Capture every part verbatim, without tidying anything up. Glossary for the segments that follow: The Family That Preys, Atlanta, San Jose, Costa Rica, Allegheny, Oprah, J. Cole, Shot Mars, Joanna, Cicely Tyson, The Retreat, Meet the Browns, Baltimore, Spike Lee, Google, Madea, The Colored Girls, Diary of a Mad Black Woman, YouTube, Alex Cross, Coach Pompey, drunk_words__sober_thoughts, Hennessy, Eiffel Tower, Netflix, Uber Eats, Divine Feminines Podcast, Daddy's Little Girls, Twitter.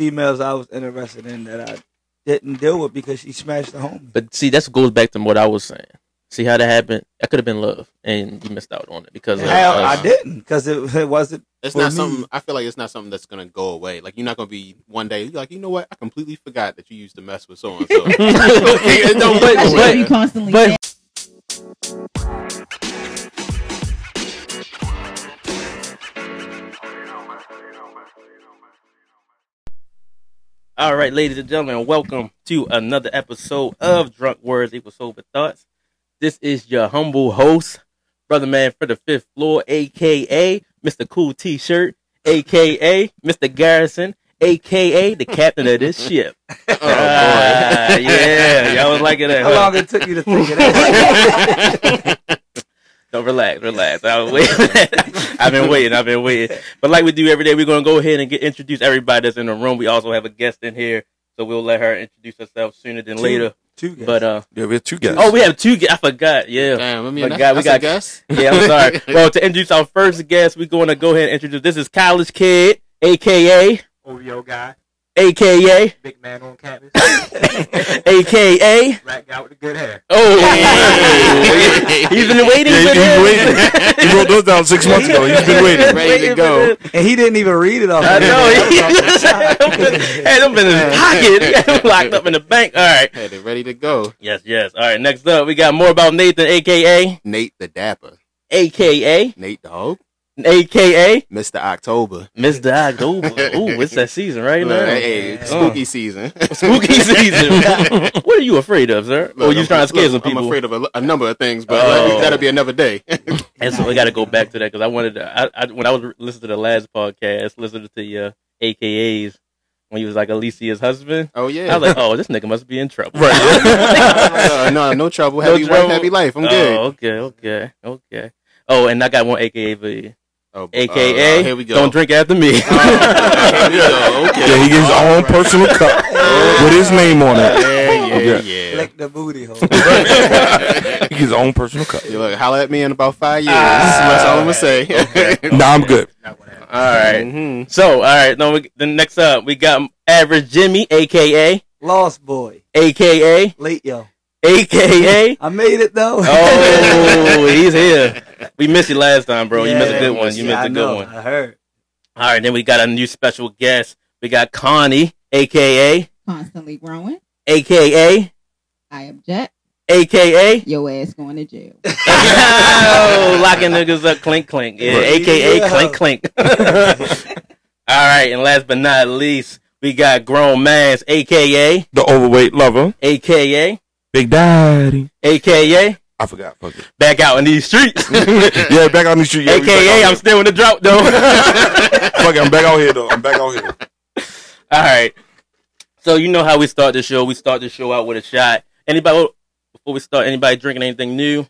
females I was interested in that I didn't deal with because she smashed the home. But see, that goes back to what I was saying. See how that happened? That could have been love, and you missed out on it because of Hell, us. I didn't because it, it wasn't. It's not me. Something. I feel like it's not something that's gonna go away. Like you're not gonna be one day. You're like, you know what? I completely forgot that you used to mess with so and so. It don't but, go away. Be constantly but, All right, ladies and gentlemen, welcome to another episode of Drunk Words Equal Sober Thoughts. This is your humble host, brother man for the fifth floor, a k a. Mister Cool T-Shirt, a k a. Mister Garrison, a k a the captain of this ship. Oh, boy. Uh, yeah, y'all was liking that. How huh? long it took you to think of that? No, relax, relax. I was waiting. I've been waiting, I've been waiting. But like we do every day, we're going to go ahead and get introduce everybody that's in the room. We also have a guest in here, so we'll let her introduce herself sooner than two, later. Two guests. But, uh, yeah, we have two guests. Oh, we have two guests. I forgot, yeah. Damn, I mean, forgot. That's, we got, that's a guest? Yeah, I'm sorry. Well, to introduce our first guest, we're going to go ahead and introduce, this is College Kid, a k a. Oreo Guy. a k a. Big Man on Campus. a k a. Rat Guy with the good hair. Oh, yeah. He's been waiting yeah, for this. He wrote those down six months ago. He's been waiting. Ready waiting to go. And he didn't even read it off. I know. Had them in his pocket. Locked up in the bank. All right. Had it ready to go. Yes, yes. All right. Next up, we got more about Nathan, a k a. Nate the Dapper. a k a. Nate the Hulk. a k a. Mister October. Mister October. Ooh, it's that season right now. Hey, hey, spooky uh. season. Spooky season. What are you afraid of, sir? Look, or you I'm, trying to scare look, some people? I'm afraid of a, a number of things, but oh. like, that'll be another day. And so we got to go back to that because I wanted to, I, I, when I was listening to the last podcast, listening to your uh, a k a's when he was like Alicia's husband. Oh, yeah. I was like, oh, this nigga must be in trouble. Right. uh, no, no trouble. Happy no trouble. Wife, happy life. I'm oh, good. Okay, okay, okay. Oh, and I got one a k a for you. Oh, a k a. Uh, uh, here we go. Don't drink after me. Uh, uh, go. Okay. Yeah, he gets his own right. personal cup yeah. with his name on it. Uh, yeah, yeah, okay. yeah. Like the booty hole. He gets his own personal cup. You look, holler at me in about five years. Uh, That's all I'm gonna say. Okay. Okay. Nah, I'm good. All right. Mm-hmm. So, all right. Now, we, then next up, we got Average Jimmy, a k a. Lost Boy, a k a. Late Yo. a k a. I made it though. Oh, he's here. We missed you last time, bro. Yeah, you missed a good one. You yeah, missed I a good know. one. I heard. All right, then we got a new special guest. We got Connie, a k a. Constantly Growing, a k a. I Object, a k a. Your ass going to jail. Oh, locking niggas up, clink, clink. Yeah, right. a k a. Yeah. Clink, clink. All right, and last but not least, we got Grown Mans, a k a. The Overweight Lover, a k a. Big Daddy, a k a. I forgot. Fuck it. Back out in these streets. Yeah, back out in these streets. Yeah, a k a. I'm still in the drought though. Fuck it, I'm back out here though. I'm back out here. All right. So you know how we start the show. We start the show out with a shot. Anybody before we start? Anybody drinking anything new?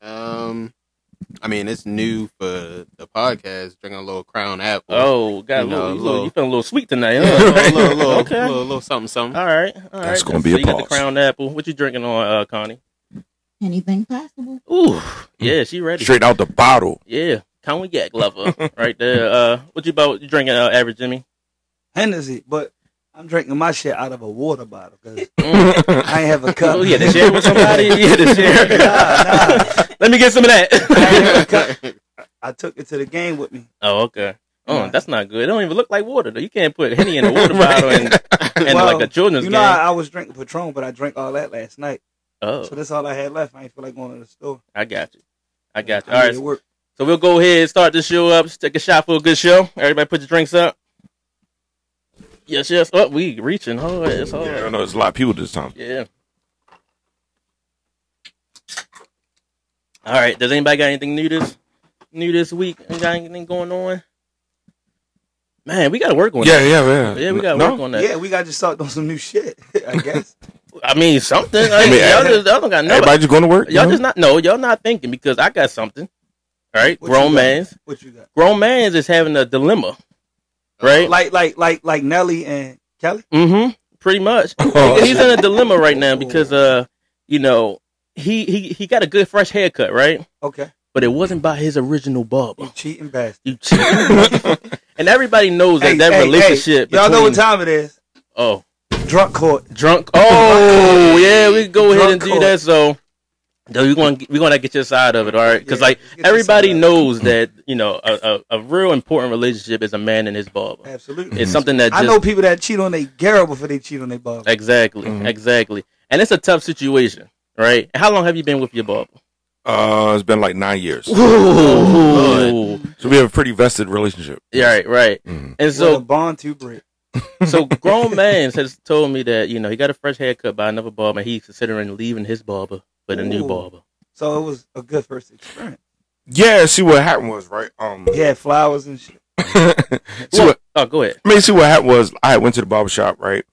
Um, I mean it's new for the podcast. Drinking a little Crown Apple. Oh, got you a little. You, little, you feeling a little sweet tonight? Huh? a little, a little, okay. a little, a little something, something. All right, all right. That's gonna so be a you pause. Got the Crown Apple. What you drinking on, uh, Connie? Anything possible. Ooh, yeah, she ready. Straight out the bottle. Yeah, cognac lover right there. Uh, what you about you drinking, uh, Average Jimmy? Hennessy, but I'm drinking my shit out of a water bottle because I ain't have a cup. Oh, yeah, to share with somebody. Yeah, to share. nah, nah. Let me get some of that. I, cup. I took it to the game with me. Oh, okay. Oh, that's not good. It don't even look like water, though. You can't put Henny in a water bottle and, and well, like a children's game. You know, game. I, I was drinking Patron, but I drank all that last night. Oh. So that's all I had left. I didn't feel like going to the store. I got you. I got you. All right. Work. So we'll go ahead and start this show up. Let's take a shot for a good show. Everybody put your drinks up. Yes, yes. Oh, we reaching hard. It's hard. Yeah, I know it's a lot of people this time. Yeah. All right. Does anybody got anything new this new this week? Anybody got anything going on? Man, we got to work on yeah, that. Yeah, yeah, yeah. Yeah, we got to no? work on that. Yeah, we got to start on some new shit, I guess. I mean, something. I mean, y'all, just, y'all don't got nothing. Everybody just going to work? Y'all know? just not, no, y'all not thinking because I got something. All right? What Grown Mans. What you got? Grown Mans is having a dilemma. Right? Uh, like, like, like, like Nelly and Kelly? Mm-hmm. Pretty much. Oh. He's in a dilemma right now because, uh, you know, he, he, he got a good fresh haircut, right? Okay. but it wasn't by his original barber. You cheating bastard. You cheating. And everybody knows hey, that that hey, relationship. Hey, y'all know what time it is. Oh. Drunk court. Drunk. Oh, yeah, we can go drunk ahead and court. do that. So, though, we're going we're going to get your side of it, all right? Because, yeah, like, everybody knows that, you know, a, a, a real important relationship is a man and his barber. Absolutely. It's something that just, I know people that cheat on their girl before they cheat on their barber. Exactly. Mm-hmm. Exactly. And it's a tough situation, right? How long have you been with your barber? Uh, it's been like nine years. Ooh. So we have a pretty vested relationship. Yeah, right, right. Mm-hmm. And so well, bond to break. So grown man has told me that, you know, he got a fresh haircut by another barber, and he's considering leaving his barber for the Ooh. new barber. So it was a good first experience. Yeah, see what happened was right. Um, yeah, flowers and shit. see what, oh, go ahead. I mean, see what happened was I went to the barber shop, right?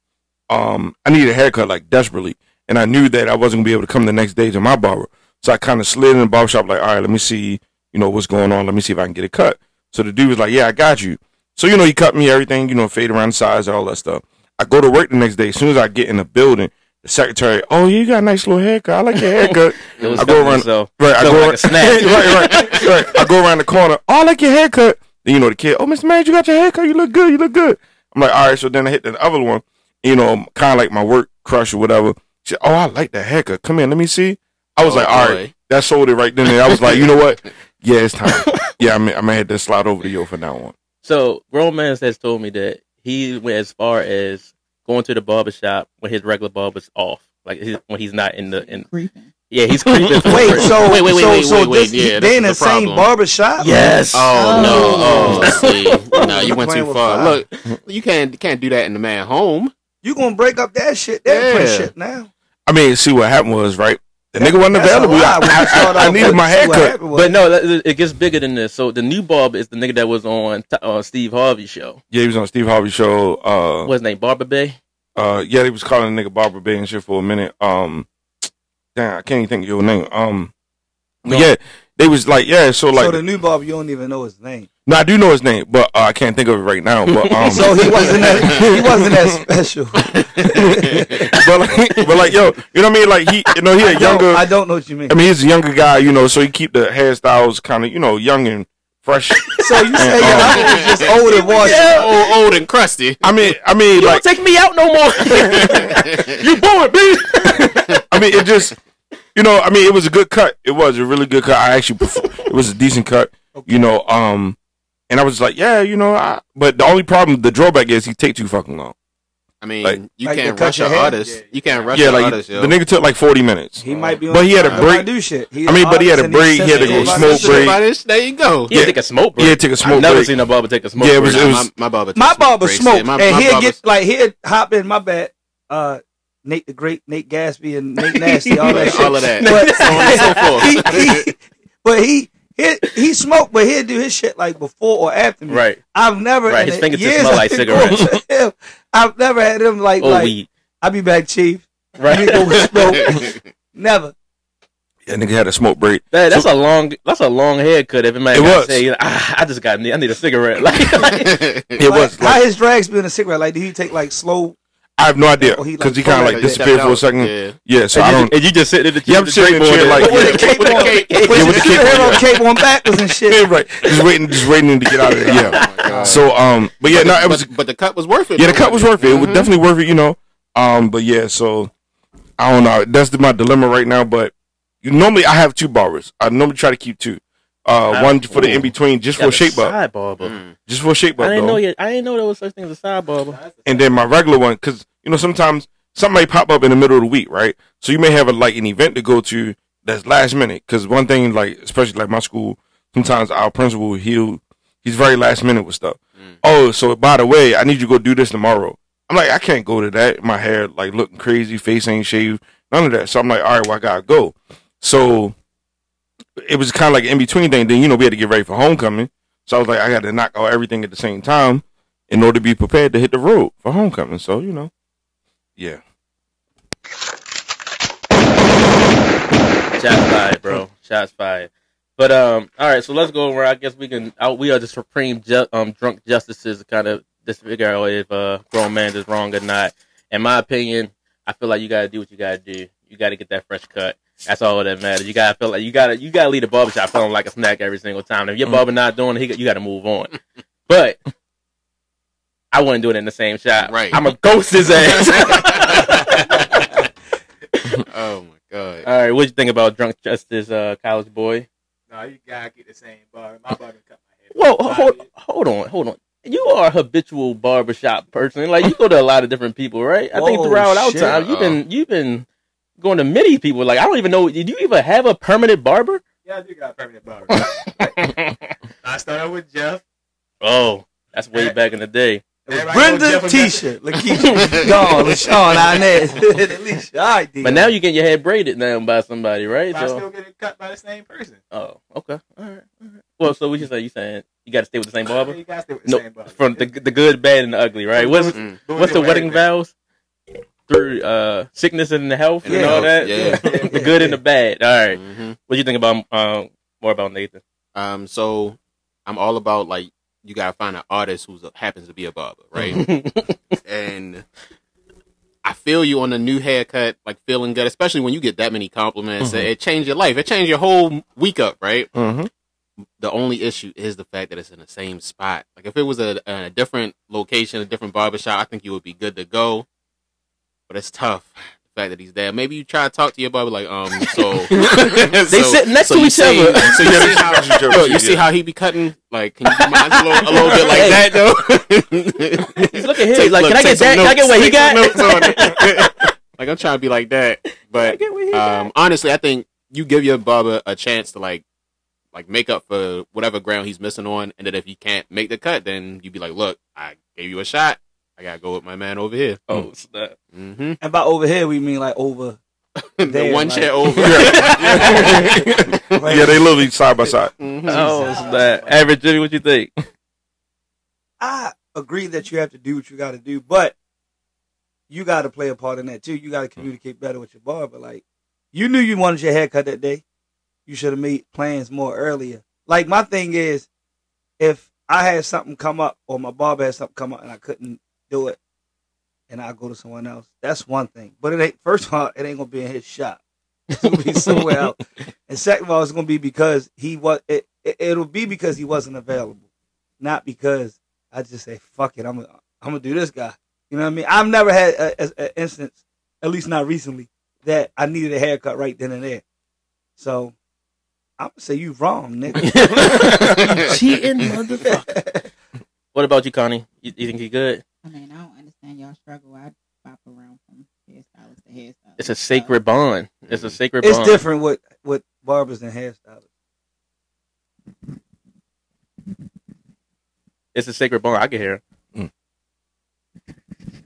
Um, I needed a haircut like desperately, and I knew that I wasn't gonna be able to come the next day to my barber. So I kind of slid in the barbershop like, all right, let me see, you know, what's going on. Let me see if I can get a cut. So the dude was like, yeah, I got you. So, you know, he cut me everything, you know, fade around the sides, all that stuff. I go to work the next day. As soon as I get in the building, the secretary, oh, you got a nice little haircut. I like your haircut. It was I go around, so. right, I go like around, right, right, right. I go around the corner. Oh, I like your haircut. Then, you know, the kid, oh, Mister Mage, you got your haircut. You look good. You look good. I'm like, all right. So then I hit the other one, you know, kind of like my work crush or whatever. She said, oh, I like that haircut. Come in. Let me see. I was oh, like, all boy. right, that sold it right then. And I was like, you know what? Yeah, it's time. Yeah, I'm, I'm going to have to slide over to you for now on. So, grown man has told me that he went as far as going to the barbershop when his regular barber's off. Like, his, when he's not in the... In, creeping. Yeah, he's creeping. wait, so, wait, wait, wait, so, wait, so wait, wait. This, yeah, they in the, the same problem. barbershop? Yes. Oh, oh. no. Oh, see. No, you went too far. Look, you can't, can't do that in the man home. You going to break up that shit, that yeah. shit now. I mean, see what happened was, right? The nigga wasn't That's available. I, I, I needed my haircut. But no, it gets bigger than this. So the new barber is the nigga that was on uh, Steve Harvey's show. Yeah, he was on Steve Harvey's show. Uh, What's his name? Barber Bay? Uh, yeah, they was calling the nigga Barber Bay and shit for a minute. Um, damn, I can't even think of your name. Um, no. Yeah, they was like, yeah, so like. So the new barber, you don't even know his name. No, I do know his name, but uh, I can't think of it right now. But um, so he wasn't that he wasn't that special. but, like, but like, yo, you know what I mean? Like he, you know, he a I younger. I don't know what you mean. I mean, he's a younger guy, you know, so he keep the hairstyles kind of, you know, young and fresh. So you and, say your um, uncle is just old and washed, yeah, old, old and crusty. I mean, I mean, you like don't take me out no more. You bored, bitch. I mean, it just, you know, I mean, it was a good cut. It was a really good cut. I actually, it was a decent cut. Okay. You know, um. And I was like, yeah, you know, I, but the only problem, the drawback is he take too fucking long. I mean, like, you like can't rush your artist. Yeah. You can't rush your yeah, like, artist, yo. The nigga took like forty minutes. He uh, might be on But he had a break. Do shit. I mean, but he had a break. He had to go smoke break. There you go. He had to take a smoke break. Yeah, take a smoke break. I've never seen a barber take a smoke break. Yeah, it was, it was, my, my barber My barber smoked. Yeah, and he'd get, like, he'd hop in, my bad, uh, Nate the Great, Nate Gatsby, and Nate Nasty, all that shit. All of that. But so on and so forth. But he... He, he smoked, but he'd do his shit like before or after me. Right. I've never. Right. His fingers just smell like cigarettes. Him, I've never had him like. Oh, like, weed. I'll be back, Chief. Right. Smoke. Never. Yeah, nigga had a smoke break. That, that's so, a long. That's a long haircut. If it might say, you know, ah, I just got. I need a cigarette. Like, like it was. Like, how his drags been a cigarette? Like, did he take like slow? I have no idea, because he, like, he kind of like, like disappeared for a second. Yeah, yeah so and I don't... And you just sit in the chair yeah, I'm sitting in the chair like... With the cape on. Cape on backwards and shit. Yeah, right. Just waiting, just waiting to get out of there, yeah. Oh so, um... But yeah, but no, it was... But, but the cut was worth it. Yeah, the cut was worth it. Mm-hmm. It was definitely worth it, you know. Um, but yeah, so... I don't know. That's my dilemma right now, but... You, normally, I have two barbers. I normally try to keep two. Uh, one for the in between, just for shape up. Mm. Just for shape up. I didn't know yet. I didn't know there was such thing as a side barber. And then my regular one, because you know sometimes something may pop up in the middle of the week, right? So you may have a, like an event to go to that's last minute. Because one thing, like especially like my school, sometimes our principal he'll he's very last minute with stuff. Mm. Oh, so by the way, I need you to go do this tomorrow. I'm like, I can't go to that. My hair like looking crazy, face ain't shaved, none of that. So I'm like, all right, well I gotta go. So. It was kind of like an in-between thing. Then, you know, we had to get ready for homecoming. So I was like, I got to knock out everything at the same time in order to be prepared to hit the road for homecoming. So, you know, yeah. Shots fired, bro. Shots fired. But, um, all right, so let's go over. I guess we can, out. we are the supreme ju um, drunk justices to kind of figure out if uh, grown man is wrong or not. In my opinion, I feel like you got to do what you got to do. You got to get that fresh cut. That's all that matters. You gotta feel like you gotta you gotta leave the barbershop feeling like a snack every single time. If your barber not doing it, you gotta move on. But I wouldn't do it in the same shop. Right. I'm gonna ghost his ass. Oh my god! All right, what you think about Drunk Justice, uh, College Boy? No, you gotta get the same barber. My barber cut my hair. Whoa, hold, hold on, hold on. You are a habitual barbershop person. Like, you go to a lot of different people, right? I Whoa, think throughout our time, you've been you've been going to many people. Like, I don't even know. Did you even have a permanent barber? Yeah, I do got a permanent barber. I started with Jeff. Oh, that's way back in the day. Brenda, Tisha, Lakeisha, Dawn, LaShawn, Inez, Alicia. All right, but now you get your head braided now by somebody, right? But so I still get it cut by the same person. Oh, okay, all right, all right. Well, so we just like you saying you got to stay with the same barber. You got to stay with the no, same barber. From the the good, bad, and the ugly, right? What's mm. what's the wedding vows? Through uh, sickness and the health and, and the all health. that. Yeah. Yeah. The good and the bad. All right. Mm-hmm. What do you think about um more about Nathan? Um, so I'm all about like. You gotta find an artist who happens to be a barber, right? And I feel you on the new haircut, like feeling good, especially when you get that many compliments. Mm-hmm. It changed your life. It changed your whole week up, right? Mm-hmm. The only issue is the fact that it's in the same spot. Like if it was a, a different location, a different barbershop, I think you would be good to go. But it's tough. Fact that he's there. Maybe you try to talk to your barber like, um, so they so, sit next so to each other. So you, see how, bro, you see how he be cutting? Like, can you do mine a little, a little bit like hey. that though? He's looking here. Take, like, look, can I get that? Notes, can I get what he got? Like, I'm trying to be like that. But um, honestly, I think you give your barber a chance to like, like make up for whatever ground he's missing on, and that if he can't make the cut, then you be like, look, I gave you a shot. I gotta go with my man over here. Oh, snap. Mm-hmm. And by over here, we mean like over there, the one like... chair over. Yeah. Yeah, they literally side by side. Mm-hmm. Oh, snap. Average Jimmy, what you think? I agree that you have to do what you gotta do, but you gotta play a part in that too. You gotta communicate better with your barber. Like, you knew you wanted your haircut that day. You should have made plans more earlier. Like, my thing is, if I had something come up or my barber had something come up and I couldn't do it, and I'll go to someone else. That's one thing. But it ain't, first of all, it ain't gonna be in his shop. It's gonna be somewhere else. And second of all, it's gonna be because he was. It, it, it'll be because he wasn't available, not because I just say fuck it. I'm I'm gonna do this guy. You know what I mean? I've never had an instance, at least not recently, that I needed a haircut right then and there. So I'm gonna say you wrong, nigga. You cheating motherfucker. What about you, Connie? You, you think you good? I mean, I don't understand y'all struggle. I pop around from hairstylist to hairstylist. It's a sacred bond. It's a sacred it's bond. It's different with, with barbers and hairstylists. It's a sacred bond. I can hear mm.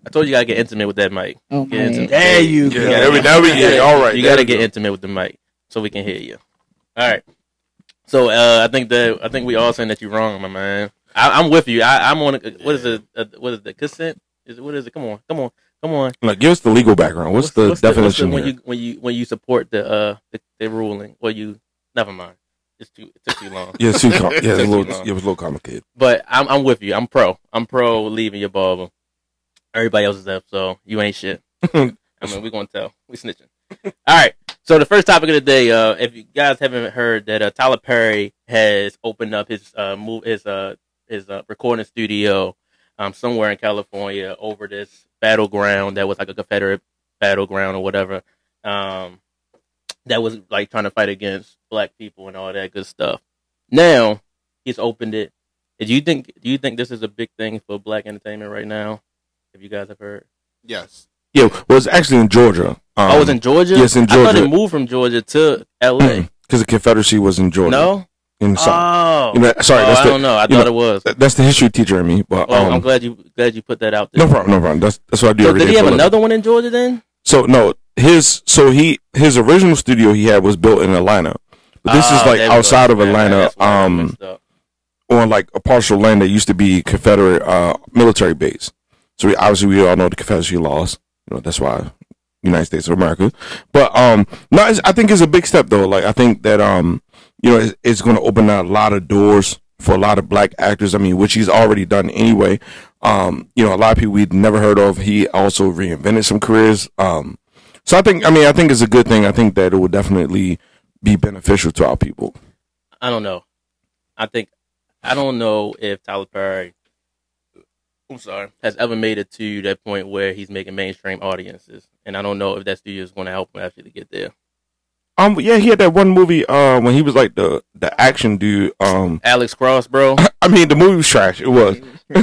I told you I get intimate with that mic. Oh, get my there you yeah, go. There we, there we, yeah, all right. You got to get go. intimate with the mic so we can hear you. All right. So uh, I think that I think we all saying that you're wrong, my man. I, I'm with you. I, I'm on. A, what is it? What is the consent? Is it, what is it? Come on, come on, come on. Look, give us the legal background. What's, what's the what's definition the, what's the, when you when you when you support the uh the, the ruling? Well, you never mind. It's too it took too long. Yeah, it's too com- yeah, it, it, a little, too it was a little complicated. But I'm I'm with you. I'm pro. I'm pro leaving your barber. Everybody else is up, so you ain't shit. I mean, we gonna tell. We snitching. All right. So the first topic of the day, uh, if you guys haven't heard that, uh, Tyler Perry has opened up his uh move his uh. his uh, recording studio um, somewhere in California over this battleground that was like a Confederate battleground or whatever um, that was like trying to fight against black people and all that good stuff. Now he's opened it. Do you think do you think this is a big thing for black entertainment right now? If you guys have heard? Yes. Yeah, well, it's actually in Georgia. Um, oh, it's in Georgia? Yes, in Georgia. I thought it moved from Georgia to L A. Because the Confederacy was in Georgia. No? In oh, you know, sorry. Oh, that's I the, don't know. I thought know, it was. That's the history teacher in me. But, well, um, I'm glad you glad you put that out there. No problem. No problem. That's that's what I do. So every did day he have another one in Georgia then? So no, his so he his original studio he had was built in Atlanta, but this oh, is like outside of Atlanta, yeah, um, on like a partial land that used to be Confederate uh, military base. So we, obviously we all know the Confederacy laws. You know that's why United States of America. But um, no, it's, I think it's a big step though. Like I think that um. You know, it's, it's going to open a lot of doors for a lot of black actors. I mean, which he's already done anyway. Um, you know, a lot of people we'd never heard of. He also reinvented some careers. Um, So I think, I mean, I think it's a good thing. I think that it will definitely be beneficial to our people. I don't know. I think, I don't know if Tyler Perry, I'm sorry, has ever made it to that point where he's making mainstream audiences. And I don't know if that studio is going to help him actually get there. Um, yeah, he had that one movie uh, when he was like the, the action dude. Um, Alex Cross, bro. I mean, the movie was trash. It was. yeah,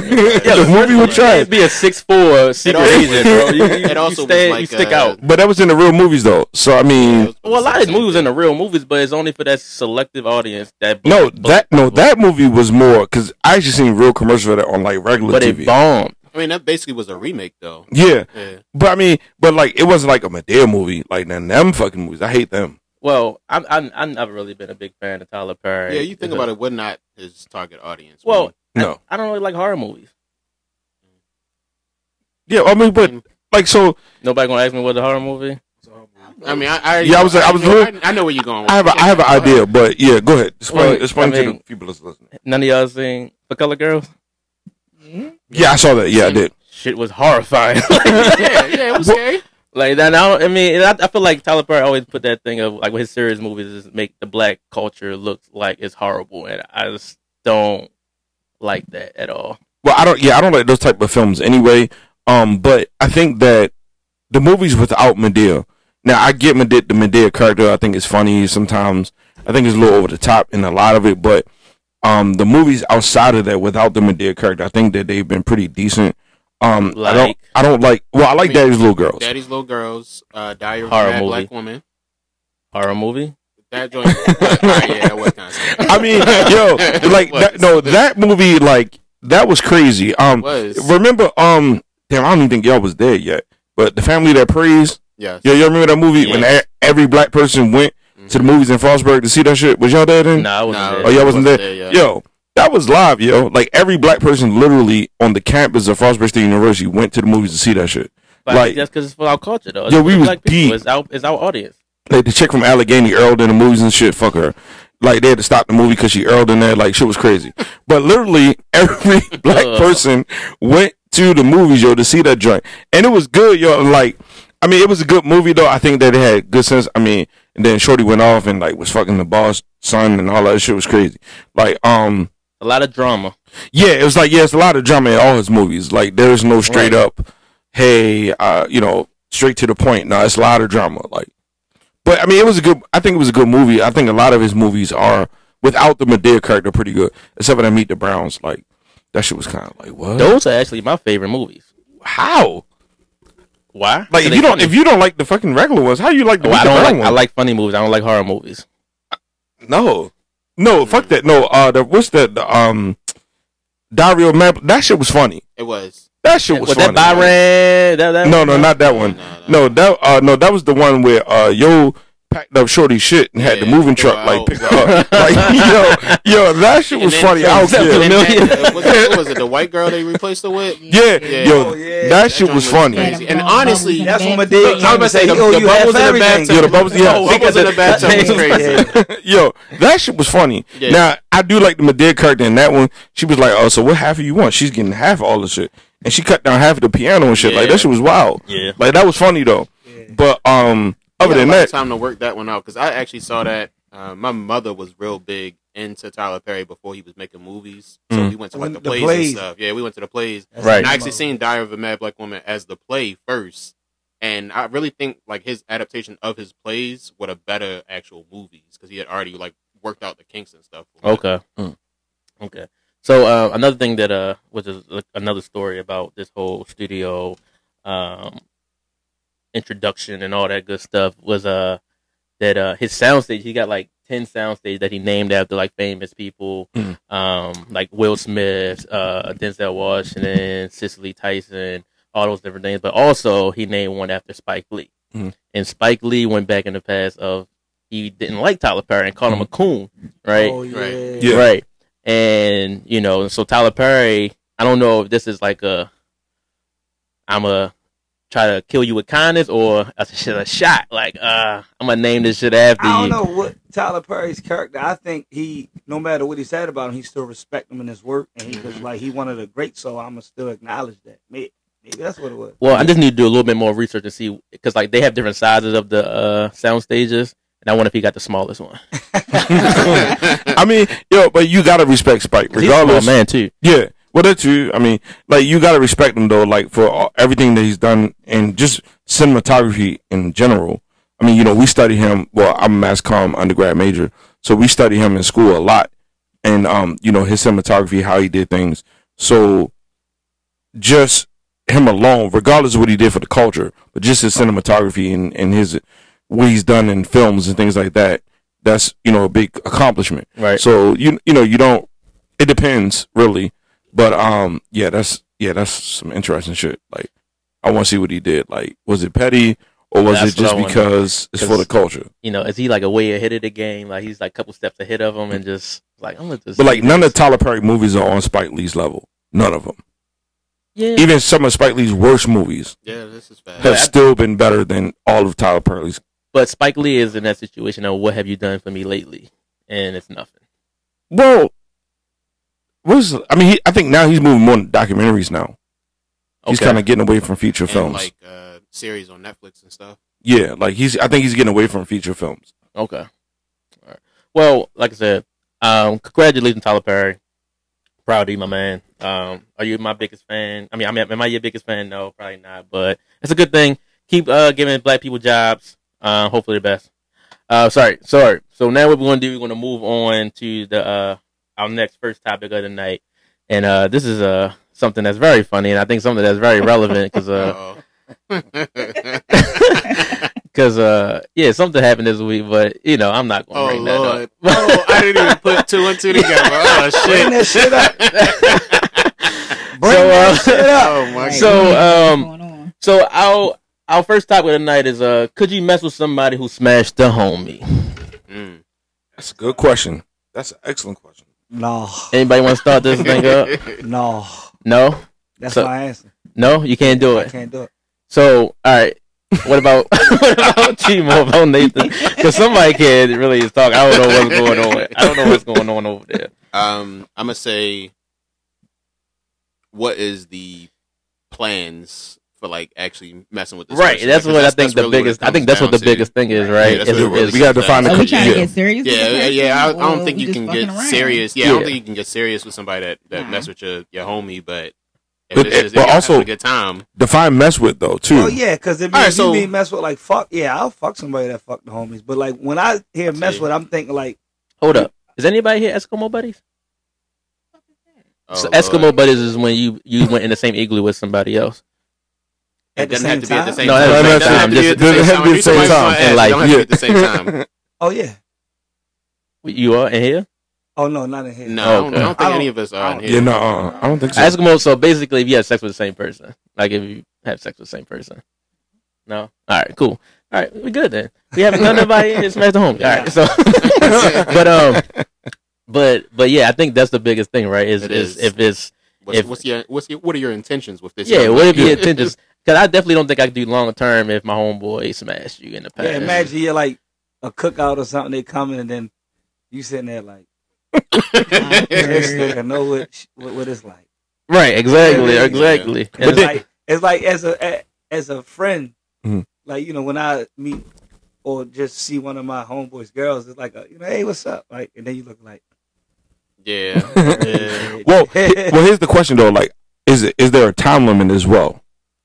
the movie was trash. Be a six foot four secret agent, bro. You, you, it also you, stand, like you stick a, out. But that was in the real movies, though. So, I mean. Yeah, well, a lot of his movies in the real movies, but it's only for that selective audience. That book, No, book, that book, no, book. that movie was more, because I actually seen real commercials for that on like regular but T V. But it bombed. I mean, that basically was a remake, though. Yeah. yeah. But, I mean, but like, it wasn't like a Madea movie. Like, none of them fucking movies. I hate them. Well, I'm, I'm I've never really been a big fan of Tyler Perry. Yeah, you think about it, we're not his target audience. Well, we, no, I, I don't really like horror movies. Yeah, I mean, but like, so nobody gonna ask me what the horror movie. I mean, I, I yeah, I was like, I was. I, little, I know where you're going. With I have a, I have an idea, but yeah, go ahead. Explain, well, explain I mean, to the people that's listening. None of y'all seen The Colored Girls? Mm-hmm. Yeah, I saw that. Yeah, I did. Shit was horrifying. yeah, yeah, it was scary. Like that, I, I mean, I, I feel like Tyler Perry always put that thing of like with his serious movies is make the black culture look like it's horrible, and I just don't like that at all. Well, I don't. Yeah, I don't like those type of films anyway. Um, but I think that the movies without Madea. Now, I get Madea, the Madea character. I think it's funny sometimes. I think it's a little over the top in a lot of it, but um, the movies outside of that without the Madea character, I think that they've been pretty decent. Um, like, I don't. I don't like. Well, I like I mean, Daddy's Little Girls. Daddy's Little Girls. Uh, Diary of a Mad Black Woman. Horror movie. That joint. uh, yeah, that was kind of. I mean, yo, like that, no, that movie, like that was crazy. Um, was. remember, um, damn, I don't even think y'all was there yet. But The Family That Preys. Yeah. Yo, y'all remember that movie yes. when a- every black person went mm-hmm. to the movies in Frostburg to see that shit? Was y'all there then? No, nah, I wasn't. Nah, there. Oh, y'all wasn't, wasn't there. there yeah. Yo. That was live, yo. Like, every black person literally on the campus of Frostburg State University went to the movies to see that shit. But like, that's because it's for our culture, though. It's yo, we was deep. It's our, it's our audience. Like, the chick from Allegheny earled in the movies and shit, fuck her. Like, they had to stop the movie because she earled in there. Like, shit was crazy. But literally, every black person went to the movies, yo, to see that joint. And it was good, yo. Like, I mean, it was a good movie, though. I think that it had good sense. I mean, and then Shorty went off and, like, was fucking the boss son and all that shit was crazy. Like, um... a lot of drama. Yeah, it was like, yeah, it's a lot of drama in all his movies. Like, there's no straight right. up, hey, uh, you know, straight to the point. No, it's a lot of drama. Like, but, I mean, it was a good, I think it was a good movie. I think a lot of his movies are, without the Madea character, pretty good. Except for that Meet the Browns. Like, that shit was kind of like, what? Those are actually my favorite movies. How? Why? Like, if you, don't, if you don't like the fucking regular ones, how you like the, oh, Meet I don't the Brown like, ones? I like funny movies. I don't like horror movies. I, no. No, fuck that. No, uh, the, what's that? The, um, Diary of a Mad Black. That shit was funny. It was. That shit was, was funny. Was that Byron? That, that no, no, not that one. No, no, no. that uh, no, that was the one where uh, yo packed up Shorty shit and yeah, had the moving truck out. like pick her up. Like yo, yo, that shit was funny. I was What was it? The white girl they replaced her with? Yeah, yeah. yo, oh, yeah. That, that shit was, was funny. Crazy. And honestly, that's what my dad. I'm gonna say the bubbles in the bathtub. Yo, the bubbles in the bathtub was crazy. Yo, that shit was funny. Yeah. Now I do like the Madea character in that one. She was like, "Oh, so what half of you want?" She's getting half of all the shit, and she cut down half of the piano and shit. Yeah. Like that shit was wild. Yeah, like that was funny though. But um. Other than that, time to work that one out because I actually saw that uh, my mother was real big into Tyler Perry before he was making movies. So mm. we went to like the, the plays, plays and stuff. Yeah, we went to the plays. Right. And I actually seen Diary of a Mad Black Woman as the play first, and I really think like his adaptation of his plays were the better actual movies because he had already like worked out the kinks and stuff. Okay. Mm. Okay. So uh, another thing that uh, which is uh, another story about this whole studio. Um, introduction and all that good stuff was uh that uh his soundstage he got like ten soundstages that he named after like famous people mm-hmm. um like Will Smith, uh Denzel Washington, Cicely Tyson, all those different things, but also he named one after Spike Lee mm-hmm. and Spike Lee went back in the past of he didn't like Tyler Perry and called mm-hmm. him a coon right oh, yeah. right yeah. right and you know so Tyler Perry I don't know if this is like a I'm a try to kill you with kindness or a, a shot. Like, uh, I'm going to name this shit after you. I don't know what Tyler Perry's character, I think he, no matter what he said about him, he still respect him in his work. And he was like, he one of the greats, so I'm going to still acknowledge that. Maybe that's what it was. Well, I just need to do a little bit more research and see, because like they have different sizes of the uh, sound stages, and I wonder if he got the smallest one. I mean, yo, but you gotta respect Spike, regardless. He's a small man too. Yeah, well, that's true. I mean, like you gotta respect him though, like for all, everything that he's done and just cinematography in general. I mean, you know, we study him. Well, I'm a mass comm undergrad major, so we study him in school a lot, and um, you know, his cinematography, how he did things. So, just him alone, regardless of what he did for the culture, but just his cinematography and, and his what he's done in films and things like that, that's, you know, a big accomplishment. Right. So you you know, you don't, it depends really. But um yeah, that's yeah, that's some interesting shit. Like I wanna see what he did. Like, was it petty or was that's it just because it's for the culture? You know, is he like a way ahead of the game? Like he's like a couple steps ahead of him and just like I'm gonna just But like none of the Tyler Perry movies are on Spike Lee's level. None of them. Yeah. Even some of Spike Lee's worst movies yeah, this is bad. have but still been better than all of Tyler Perry's. But Spike Lee is in that situation of what have you done for me lately? And it's nothing. Well, what's, I mean, he, I think now he's moving more to documentaries now. Okay. He's kind of getting away from feature and films. Like uh, series on Netflix and stuff. Yeah, like he's. I think he's getting away from feature films. Okay. All right. Well, like I said, um, congratulations, Tyler Perry. Proud of you, my man. Um, are you my biggest fan? I mean, I mean, am I your biggest fan? No, probably not. But it's a good thing. Keep uh, giving black people jobs. Uh, hopefully the best. Uh, sorry, sorry. So now what we're going to do, we're going to move on to the uh, our next first topic of the night. And uh, this is uh, something that's very funny, and I think something that's very relevant. Because, uh, uh, yeah, something happened this week, but, you know, I'm not going to bring that up. Oh, I didn't even put two and two together. Oh, shit. Bring that shit up. Bring so, that uh, shit up. Oh, my so, um, so our, our first topic of the night is, uh, could you mess with somebody who smashed the homie? Mm. That's a good question. That's an excellent question. No. Anybody want to start this thing up? No. No? That's so, my answer. No? You can't do it? I can't do it. So, all right. What about what about Chimo, about Nathan? Because somebody can really is talking. I don't know what's going on. I don't know what's going on over there. Um, I'm gonna say, what is the plans for like actually messing with this? Right, person? That's what that's, I think that's the really biggest. I think that's what the to. biggest thing is, right? right yeah, is, really is, we got to define. Are we trying to get serious? Yeah, yeah. yeah I, I don't think you can get around. serious. Yeah, yeah, I don't think you can get serious with somebody that that nah. mess with your your homie, but. But, it, it, but it, also, a good time. Define mess with though too. Oh yeah, because if, if right, you so, mean mess with like fuck, yeah, I'll fuck somebody that fuck the homies. But like when I hear mess yeah. with, I'm thinking like, hold up, is anybody here Eskimo buddies? Oh, so Eskimo Lord. buddies is when you you went in the same igloo with somebody else. It, it doesn't have to be at the same time. No, it doesn't have to be at the same time. And like, don't have to be at the same time. Oh yeah, you are in here. Oh, no, not in here. No, oh, okay. I don't think I don't, any of us are in here. Yeah, no, uh, I don't think so. Eskimo, so basically, if you have sex with the same person, like if you have sex with the same person. No? All right, cool. All right, we're good then. We haven't done nobody in this match to home. All right, so. but, um, but, but yeah, I think that's the biggest thing, right? Is, it is. is if it's. What's, if, what's your, what's your, what are your intentions with this? Yeah, what are your intentions? Because I definitely don't think I could do long term if my homeboy smashed you in the past. Yeah, imagine you're like a cookout or something, they come in and then you sitting there like. I know what, what what it's like. Right, exactly, exactly. It's, it's like it's like as a as a friend, mm-hmm. like you know when I meet or just see one of my homeboys' girls, it's like a, you know, hey, what's up? Like, and then you look like, yeah. yeah. Well, well, here's the question though. Like, is it, is there a time limit as well?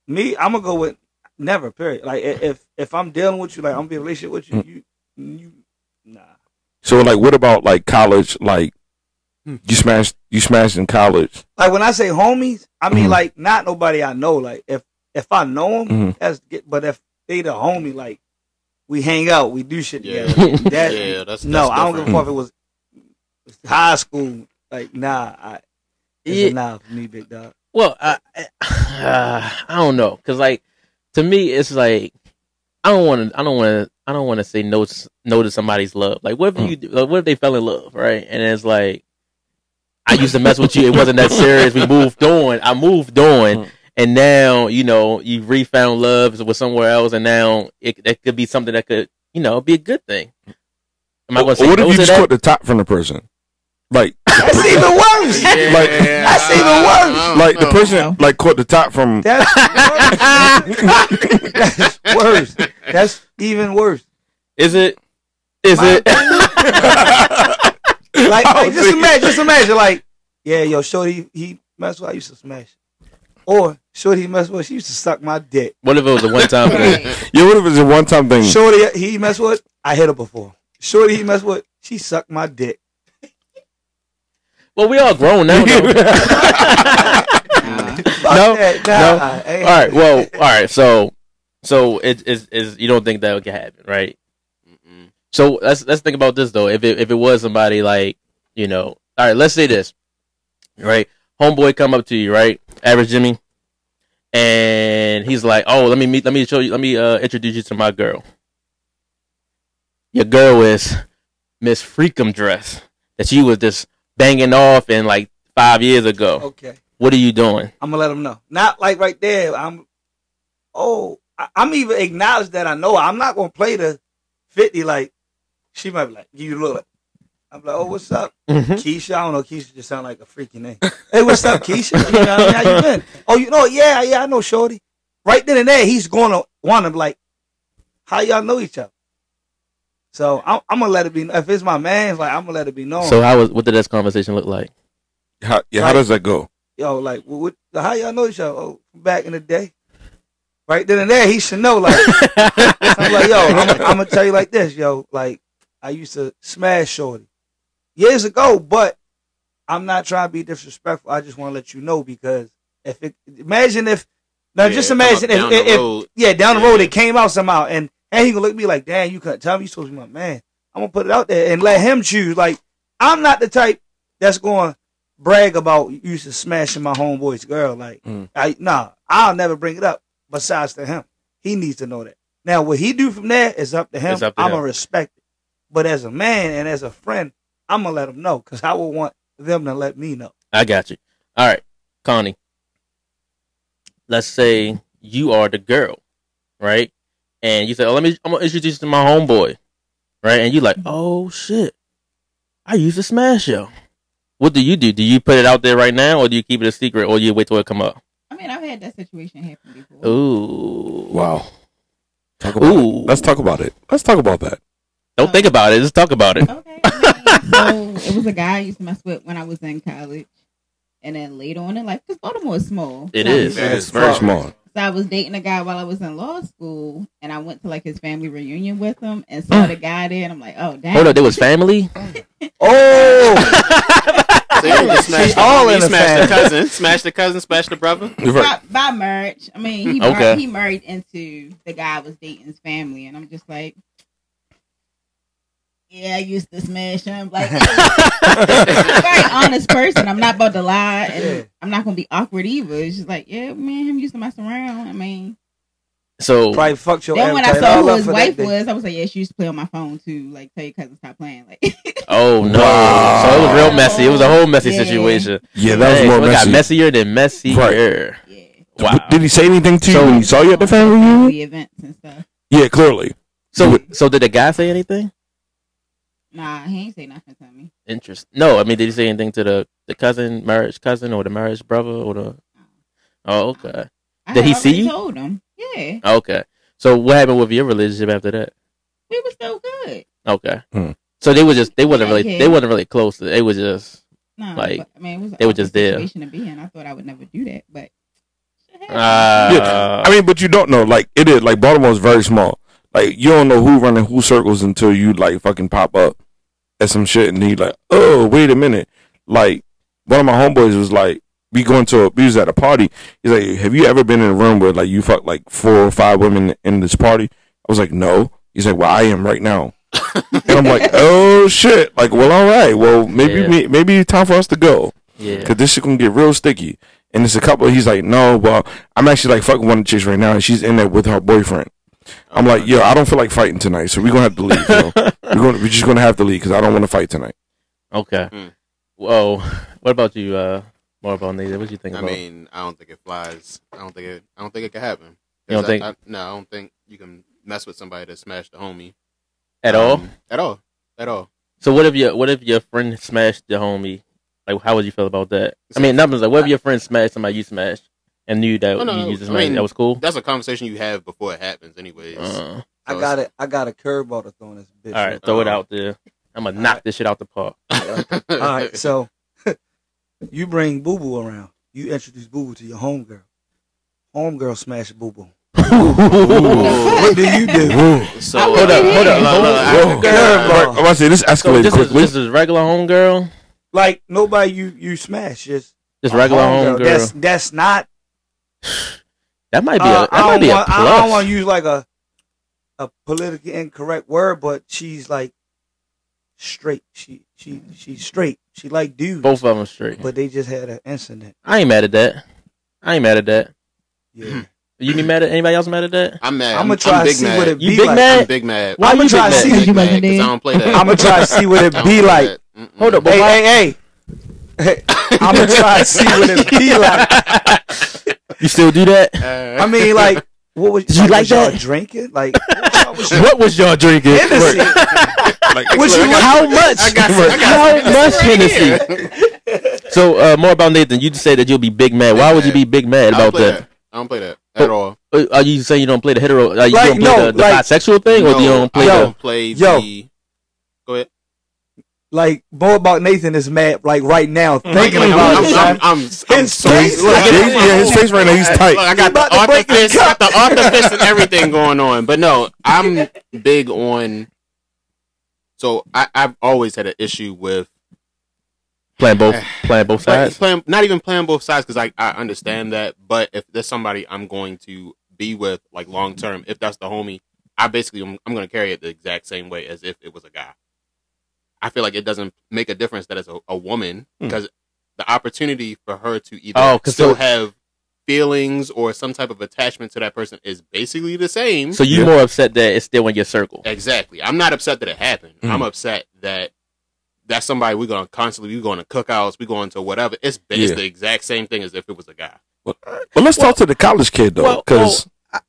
Me, I'm gonna go with never. Period. Like, if if I'm dealing with you, like I'm gonna be in a relationship with you, mm-hmm. you, you, nah. So like, what about like college? Like, hmm. you smashed, you smashed in college. Like when I say homies, I mean mm-hmm. like not nobody I know. Like if if I know them, mm-hmm. that's get. But if they the homie, like we hang out, we do shit yeah. together. That, yeah, that's no. That's I don't give a fuck if it was high school. Like nah, I, it's yeah. a nah for me, big dog. Well, I uh, I don't know, cause like to me it's like I don't want to. I don't want to. I don't want to say no, no to somebody's love. Like, what if mm. you do, like, what if they fell in love, right? And it's like, I used to mess with you. It wasn't that serious. We moved on. I moved on, mm. and now you know you refound love with somewhere else, and now it, it could be something that could, you know, be a good thing. Am I going to say what no if you to just that? Caught the top from the person? Like, That's even worse. Yeah, like that's uh, even worse. Like the person no. like caught the top from. That's worse. That's worse. That's even worse. Is it? Is My it? like, like just imagine, just imagine, like yeah, yo, shorty, he messed with. I used to smash. Or shorty, he messed with. She used to suck my dick. What if it was a one time thing? Yeah, what if it was a one time thing? Shorty, he messed with. I hit her before. Shorty, he messed with. She sucked my dick. Well, we all grown now. No, nah. no, that, nah, no. All right. Well, all right. So, so it is is you don't think that would happen, right? Mm-mm. So let's let's think about this though. If it if it was somebody like you know, all right. Let's say this, right? Homeboy come up to you, right? Average Jimmy, and he's like, "Oh, let me meet. Let me show you. Let me uh, introduce you to my girl. Your girl is Miss Freakum Dress that you was just." Banging off in like five years ago. Okay. What are you doing? I'm gonna let them know. Not like right there. I'm. Oh, I, I'm even acknowledge that I know. I'm not gonna play the fifty. Like she might be like, give you a look. I'm like, oh, what's up, mm-hmm. Keisha? I don't know. Keisha just sound like a freaking name. Hey, what's up, Keisha? You know what I mean? How you been? Oh, you know, yeah, yeah, I know, shorty. Right then and there, he's gonna want to be like, how y'all know each other? So I'm, I'm gonna let it be. If it's my man's, like I'm gonna let it be known. So how was? What did this conversation look like? How yeah, like, how does that go? Yo, like what, what, how y'all know each other? Oh, back in the day, right then and there, he should know. Like I'm like, yo, I'm, I'm gonna tell you like this, yo. Like I used to smash shorty years ago, but I'm not trying to be disrespectful. I just want to let you know because if it, imagine if now yeah, just imagine if, if, if yeah down the road yeah. it came out somehow and. And he gonna look at me like, damn, you couldn't tell me. You supposed to be my man. I'm gonna put it out there and let him choose. Like, I'm not the type that's gonna brag about you used to smashing my homeboy's girl. Like, mm. I, nah, I'll never bring it up. Besides to him, he needs to know that. Now, what he do from there is up to him. Up to I'm him. Gonna respect it. But as a man and as a friend, I'm gonna let him know because I would want them to let me know. I got you. All right, Connie. Let's say you are the girl, right? And you say, oh, let me, I'm going to introduce you to my homeboy. Right? And you like, oh, shit. I used to smash yo. What do you do? Do you put it out there right now or do you keep it a secret or do you wait till it come up? I mean, I've had that situation happen before. Ooh. Wow. Talk about Ooh. It. Let's talk about it. Let's talk about that. Don't okay. think about it. Just talk about it. Okay. So it was a guy I used to mess with when I was in college. And then later on in life, because Baltimore is small. It so is. It is very small. small. So I was dating a guy while I was in law school, and I went to like his family reunion with him, and saw the guy there, and I'm like, "Oh, damn!" Hold on, there was family. Oh, so you just smashed all in the smashed the cousin, smashed the cousin, smashed the brother. By, by marriage, I mean he okay. married, he married into the guy I was dating's family, and I'm just like, "Yeah, I used to smash him." Like, I'm a very honest person. I'm not about to lie, and I'm not gonna be awkward either. It's just like, yeah, man, him used to mess around. I mean, so probably fucked your. Then when I saw who his wife was, I was like, yeah, she used to play on my phone too. Like, tell your cousin stop playing. Like, oh no! Wow. So it was real messy. It was a whole messy yeah. situation. Yeah, that was hey, more so messy. It got messier than messier. Right. Yeah. Wow. Did he say anything to you so, when he saw you at the family reunion? The events and stuff. Yeah, clearly. So, so did the guy say anything? Nah, he ain't say nothing to me. Interesting. No, I mean, did he say anything to the, the cousin, marriage cousin, or the marriage brother, or the? Oh, okay. I did he see you? Told him, yeah. Okay. So what happened with your relationship after that? We were still good. Okay. Hmm. So they were just they wasn't yeah, really yeah. they wasn't really close. They were just no, like but, I mean, it was they were just there. Situation to be in. I thought I would never do that, but. Uh, yeah. I mean, but you don't know. Like it is like Baltimore is very small. Like you don't know who running who circles until you like fucking pop up. At some shit and he like, oh wait a minute, like one of my homeboys was like, we going to a, we was at a party. He's like, have you ever been in a room where like you fucked like four or five women in this party? I was like, no. He's like, well, I am right now, and I'm like, oh shit, like well, all right, well maybe yeah. we, maybe it's time for us to go, yeah, cause this shit gonna get real sticky. And it's a couple. He's like, no, well, I'm actually like fucking one of the chicks right now, and she's in there with her boyfriend. I'm like, yo, I don't feel like fighting tonight, so we're gonna have to leave. Yo. we're gonna, we're just gonna have to leave because I don't want to fight tonight. Okay. Mm. Whoa. What about you, uh, Marvon? What do you think? I about? mean, I don't think it flies. I don't think it. I don't think it can happen. You don't I, think? I, no, I don't think you can mess with somebody that smashed the homie at um, all. At all. At all. So what if your what if your friend smashed the homie Like, how would you feel about that? I mean, nothing's like, whatever your friend smashed, somebody you smashed, and knew that no, no, you no. just smashed, I mean, that was cool? That's a conversation you have before it happens anyways. Uh, so I got it. I got a curveball to throw in this bitch. All right, throw uh, it out there. I'm going to knock right. this shit out the park. All right, so you bring Boo-Boo around. You introduce Boo-Boo to your homegirl. Homegirl smash Boo-Boo. What do you do? Ooh. So uh, hold up, hold up. No, no, no, I'm about to say this escalated so quickly. This is regular homegirl. Like nobody you you smash just just regular homegirl. Home that's that's not. That might be uh, a that might be want, a plus. I don't want to use like a a politically incorrect word, but she's like straight. She she she's straight. She like dudes. Both of them straight, but they just had an incident. I ain't mad at that. I ain't mad at that. Yeah. You be mad at anybody else? Mad at that? I'm mad. I'm gonna try I'm to see mad. What it be you big like. Mad? I'm big mad. Why I'm you try to see? Big mad, cause I don't play that. I'm gonna try to see what it be like. Hold up, hey, why? hey, hey. I'm gonna try to see what it be like. You still do that? Uh, I mean, like, what was Did you like? like was y'all drinking? Like, what was y'all drinking? Hennessy. Like, what you, how much? I got, I got how much Hennessy? So, uh, more about Nathan. You just say that you'll be big mad. Why would you be big mad about that? I don't play that at all. Are you saying you don't play the hetero? Are you like, don't play no, the, the like, bisexual thing, no, or do you don't play? I don't the, play yo, the. Go ahead. Like, more about Nathan is mad. Like right now, thinking like, about I'm, it. I'm, I'm, I'm, his I'm face, so, look, like, yeah, yeah, his face right now, he's tight. Look, I got the Arthur fist, got the Arthur fist, and everything going on. But no, I'm big on. So I, I've always had an issue with playing both, playing both sides. Like, playing, not even playing both sides, because I, I understand that. But if there's somebody I'm going to be with, like long term, if that's the homie, I basically I'm, I'm going to carry it the exact same way as if it was a guy. I feel like it doesn't make a difference that it's a, a woman, because mm. the opportunity for her to either oh, still so, have feelings or some type of attachment to that person is basically the same. So you're yeah. more upset that it's still in your circle. Exactly. I'm not upset that it happened. Mm. I'm upset that. That's somebody we're going to constantly, we're going to cookouts, we're going to whatever. It's, it's yeah. the exact same thing as if it was a guy. Well, well let's well, talk to the college kid, though. Because well,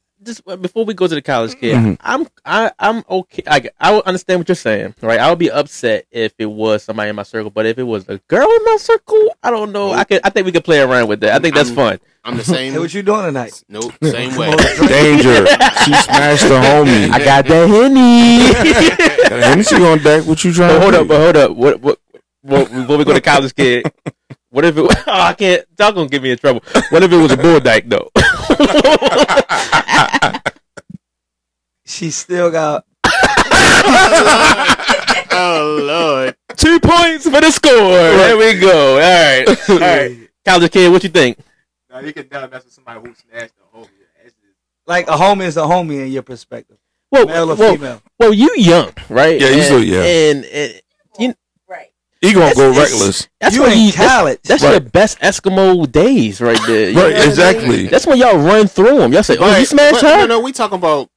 well, before we go to the college kid, mm-hmm. I'm I, I'm okay. I, I understand what you're saying, right? I would be upset if it was somebody in my circle, but if it was a girl in my circle, I don't know. I could, I think we could play around with that. I think that's I'm, fun. I'm the same. Hey, what you doing tonight? Nope, same way. Danger. She smashed the homie. I got that Henny. Got Henny on deck. What you trying but to hold do? Up, but hold up. What, what, what, when we go to college, kid, what if it was, oh, I can't, y'all gonna get me in trouble. What if it was a bull dyke, though? She still got. Oh, Lord. Two points for the score. There we go. All right. All right. College kid, what you think? Now you can never mess with somebody who snatched a homie. Just, like a homie is a homie in your perspective. Well, male or well, female. Well, you young, right? Yeah, you so young. And, and you, right. You gonna that's, go reckless. That's you when in you, college. That's, that's right. your best Eskimo days, right there. Right, you know exactly. I mean? That's when y'all run through them. Y'all say, "Oh, right, you smashed her." No, no, we talking about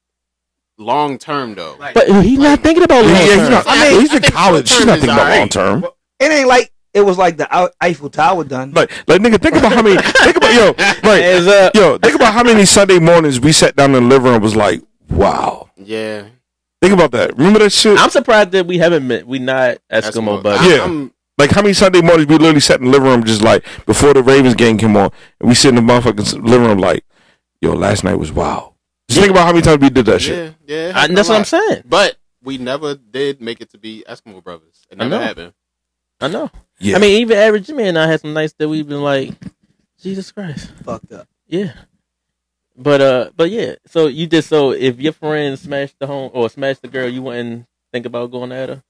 long term though. Like, but he's like, not thinking about long yeah, term. He's, not, I mean, he's I in college. He's not thinking about right. long term. Well, it ain't like. It was like the Eiffel Tower done. Like, like nigga, think about how many. Think about yo, right? Yo, think about how many Sunday mornings we sat down in the living room and was like, wow. Yeah. Think about that. Remember that shit. I'm surprised that we haven't met. We not Eskimo, but yeah. I'm, like how many Sunday mornings we literally sat in the living room just like before the Ravens game came on, and we sit in the motherfucking living room like, yo, last night was wow. Just yeah. think about how many times we did that shit. Yeah, yeah. I, that's what I'm saying. But we never did make it to be Eskimo brothers. It never happened. I know. Yeah. I mean, even average man, I had some nights that we've been like, Jesus Christ, fucked up. Yeah, but uh, but yeah. So you just so if your friend smashed the home or smashed the girl, you wouldn't think about going at her.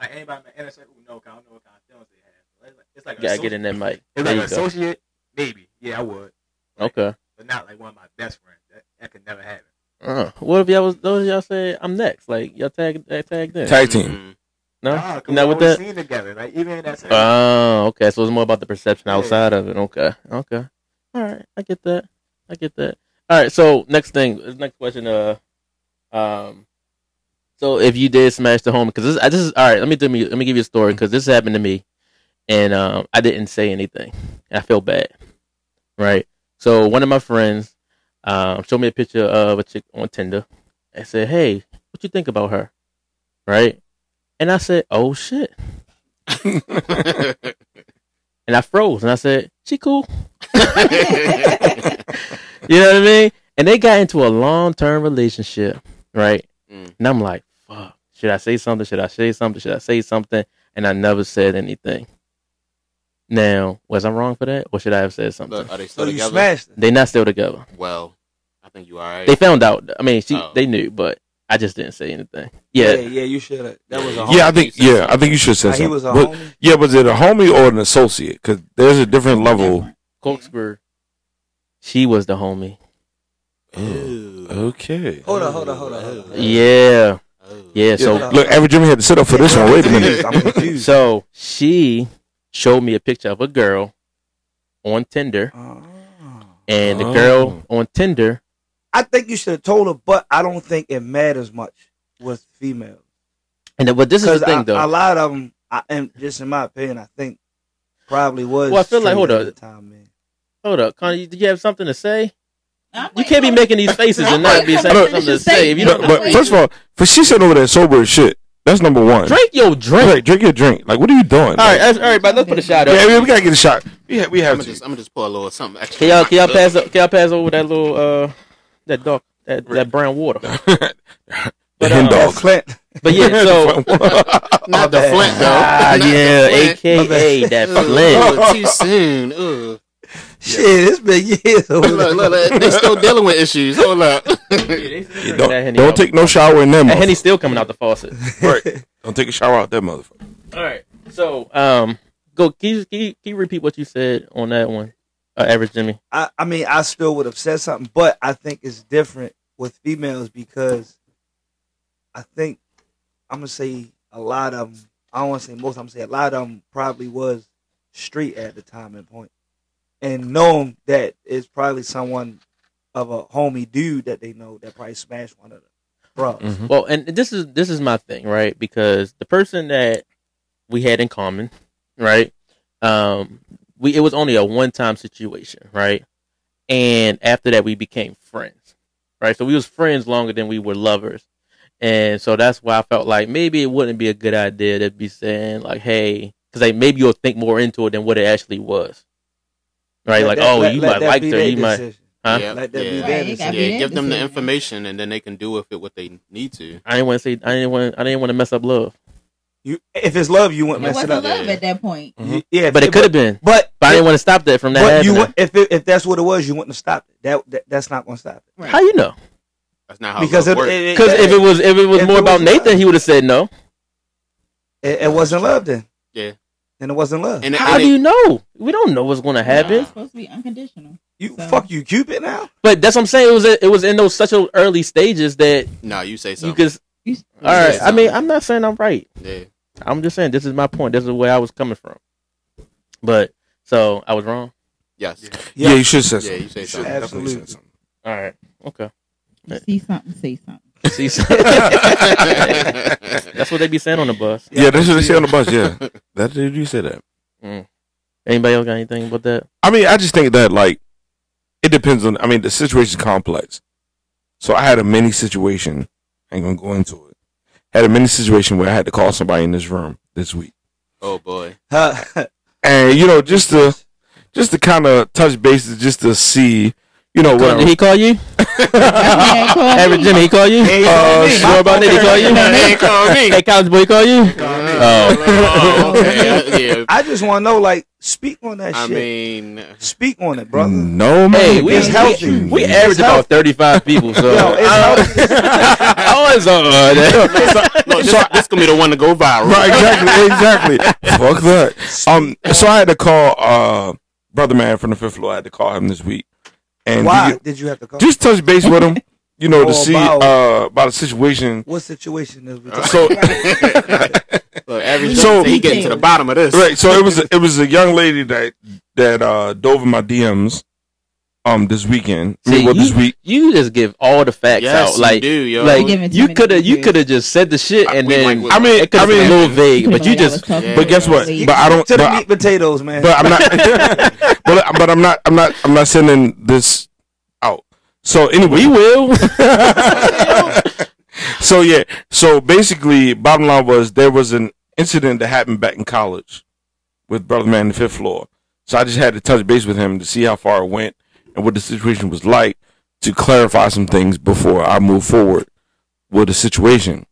Like anybody in the circle, no, I don't know what kind of feelings they have. It's like, it's like gotta get in that mic. It's like an associate, maybe. Yeah, I would. Like, okay, but not like one of my best friends. That, that could never happen. Uh, what if y'all was those y'all say I'm next? Like y'all tag tag them tag team. Mm-hmm. No, nah, not with that. Seen together, like, even in that oh, okay. So it's more about the perception outside yeah. of it. Okay, okay. All right, I get that. I get that. All right. So next thing, next question. Uh, um, so if you did smash the homie, because this, this is all right. Let me do me. Let me give you a story because this happened to me, and um, I didn't say anything. And I feel bad. Right. So one of my friends, um, showed me a picture of a chick on Tinder. I said, "Hey, what you think about her?" Right. And I said, "Oh shit!" And I froze, and I said, she cool. You know what I mean? And they got into a long-term relationship, right? Mm. And I'm like, fuck, should I say something? Should I say something? Should I say something? And I never said anything. Now, was I wrong for that? Or should I have said something? Look, are they still so together? You smashed it. They're not still together. Well, I think you all right. They found out. I mean, she, oh. they knew, but I just didn't say anything. Yeah, yeah, yeah you should have. That was a homie. Yeah, I think, yeah, something. I think you should have said like something. He was a but, homie? Yeah, was it a homie or an associate? Because there's a different level. Corkscrew. She was the homie. Ooh. Okay. Hold on, hold on, hold on, hold on. Yeah. Oh. Yeah, so. Yeah, look, Average Jimmy had to sit up for this one. Wait a minute. I'm confused. So, she showed me a picture of a girl on Tinder. Oh. And the girl oh. on Tinder. I think you should have told her, but I don't think it matters much with females. And but this is the thing, I, though. A lot of them, I, and just in my opinion, I think probably was. Well, I feel like, hold up. Time, man. Hold up, Connie, do you have something to say? I'm you can't be making these faces and not be saying something to say. If you don't, but first of all, for she sitting over there sober as shit. That's number one. Drink your drink. Drink, drink your drink. Like, what are you doing? All like, right, all right, but let's put a shot up. Yeah, we gotta get a shot. We have, we have I'm to. Just, I'm gonna just pour a little something extra. Can y'all, can y'all pass? Up, can y'all pass over that little uh, that dog, that, that brown water? But the um, dog. Flint. But yeah, so not the Flint though. Ah, yeah, A K A that Flint. Too soon. Ugh. Shit, yeah. It's been years. Look, look, look, they still dealing with issues. Hold up. Yeah, don't don't take no shower in them. That Henny's still coming out the faucet. Right. Don't take a shower out that motherfucker. All right. So, um, go. Can you, can you, can you repeat what you said on that one, uh, Average Jimmy? I, I mean, I still would have said something, but I think it's different with females because I think I'm gonna say a lot of them. I don't want to say most. I'm gonna say a lot of them probably was street at the time and point. And knowing that it's probably someone of a homie dude that they know that probably smashed one of them. Bro. Mm-hmm. Well, and this is this is my thing, right? Because the person that we had in common, right? Um, we it was only a one time situation, right? And after that, we became friends, right? So we was friends longer than we were lovers, and so that's why I felt like maybe it wouldn't be a good idea to be saying like, "Hey," because like maybe you'll think more into it than what it actually was. Right, like, like that, oh, let, you let might like her, you decision. might, huh? Yeah, let that yeah. Be their decision. Yeah, give them the information, and then they can do with it what they need to. I didn't want to say, I didn't want, I didn't want to mess up love. You, if it's love, you wouldn't it mess it up. It wasn't love at that point. Mm-hmm. Yeah, but it, it could have been. But, but I didn't want to stop that from that. But you, if it, if that's what it was, you wouldn't have stopped it. That, that that's not going to stop it. Right. How you know? That's not how because love works. Because if it was, if it was if more it about was Nathan, love. He would have said no. It, it wasn't love then. Yeah. And it wasn't love. And, How and do it, you know? We don't know what's going to happen. It's supposed to be unconditional. You so. Fuck you, Cupid now. But that's what I'm saying. It was a, it was in those such early stages that. No, you say something. You just, you, you all right. I mean, I'm not saying I'm right. Yeah. I'm just saying this is my point. This is where I was coming from. But so I was wrong. Yes. Yeah, yeah, yeah you should say something. Yeah, you say something. Absolutely. Say something. All right. Okay. You see something. Say something. See something. That's what they be saying on the bus. Yeah, yeah that's what they say on the bus. Yeah, that did you say that? Mm. Anybody else got anything about that? I mean, I just think that like it depends on. I mean, the situation's complex. So I had a mini situation. I ain't gonna go into it. Had a mini situation where I had to call somebody in this room this week. Oh boy! And you know, just to just to kind of touch bases, just to see. You know what? Did he call you? Average Jimmy, he call you? Hey, uh, sure about it, he call you? He ain't call me. Hey, College Boy, he call you? He call me. Oh. Oh okay. Yeah. I just want to know, like, speak on that I shit. I mean. Speak on it, brother. No, man. Hey, we, it's healthy. We, we it's average healthy. About thirty-five people, so. No, it's healthy. I always thought about that. Look, this, this going to be the one to go viral. Right, exactly, exactly. Fuck that. Um, so I had to call uh, Brother Man from the fifth floor. I had to call him this week. And why did you have to call? Just touch base with him, you know, oh, to see about, uh, about the situation. What situation is we talking about? So, look, every so he getting to the bottom of this, right? So it was a, it was a young lady that that uh, dove in my D Ms um this weekend. See, I mean, what you, this week? You just give all the facts yes, out, like you do, yo. Like you could have you could have just said the shit and I, then like, I mean it I mean a little vague, but you just yeah, but guess what? But I don't to the meat potatoes, man. But I'm not. But, but I'm not I'm not I'm not sending this out. So anyway, we will. So yeah. So basically, bottom line was there was an incident that happened back in college with Brother Man on the fifth floor. So I just had to touch base with him to see how far it went and what the situation was like to clarify some things before I move forward with the situation.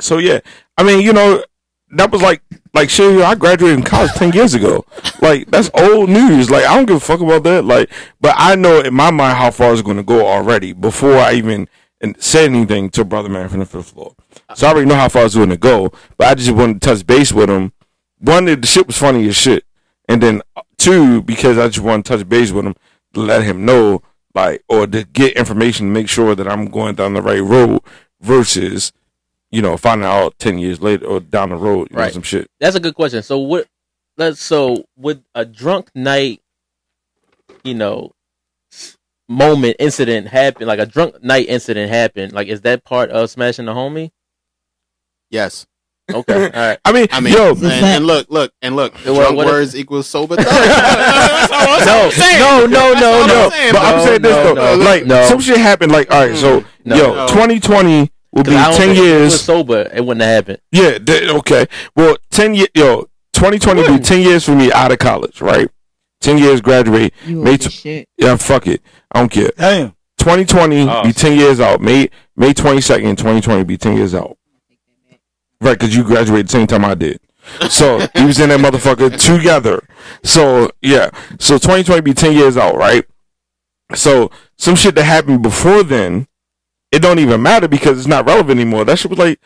So, yeah, I mean, you know, that was like, like, shit, I graduated in college ten years ago. Like, that's old news. Like, I don't give a fuck about that. Like, but I know in my mind how far it's going to go already before I even said anything to Brother Man from the fifth floor. So I already know how far it's going to go, but I just wanted to touch base with him. One, the shit was funny as shit. And then two, because I just want to touch base with him to let him know, like, or to get information to make sure that I'm going down the right road versus, you know, finding out ten years later or down the road, you right. know, some shit. That's a good question. So what, let's, so would a drunk night, you know, moment incident happen, like a drunk night incident happen, like, is that part of smashing the homie? Yes. Okay. All right. I mean, I mean, yo, and, and look, look, and look. Drunk words equals sober thoughts. No, no, no, no, no. But I'm saying this though, like some shit happened. Like, all right, so yo, twenty twenty will be ten years sober. It wouldn't have happened. Yeah. Okay. Well, ten years. Yo, twenty twenty will be ten years for me out of college. Right. Ten years graduate. Yeah. Fuck it. I don't care. Damn. twenty twenty be ten years out. May May twenty-second, twenty twenty be ten years out. Right, because you graduated the same time I did. So, we was in that motherfucker together. So, yeah. So, twenty twenty be ten years out, right? So, some shit that happened before then, it don't even matter because it's not relevant anymore. That shit was like,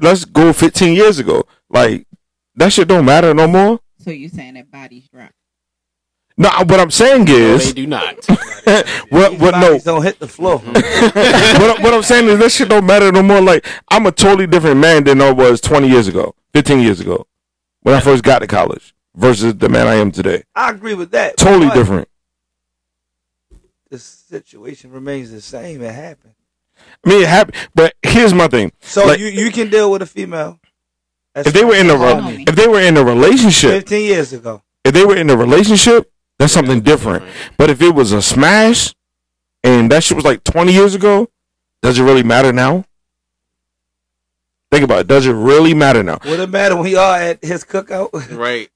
let's go fifteen years ago. Like, that shit don't matter no more. So, you're saying that bodies drop? No, what I'm saying is... No, they do not. what, what, no. Don't hit the floor. what, what I'm saying is that shit don't matter no more. Like, I'm a totally different man than I was twenty years ago, fifteen years ago, when I first got to college versus the man I am today. I agree with that. Totally different. The situation remains the same. It happened. I mean, it happened. But here's my thing. So like, you, you can deal with a female. If they, were in a, if they were in a relationship... fifteen years ago. If they were in a relationship... That's something different. But if it was a smash and that shit was like twenty years ago, does it really matter now? Think about it. Does it really matter now? Would it matter when y'all at his cookout? Right.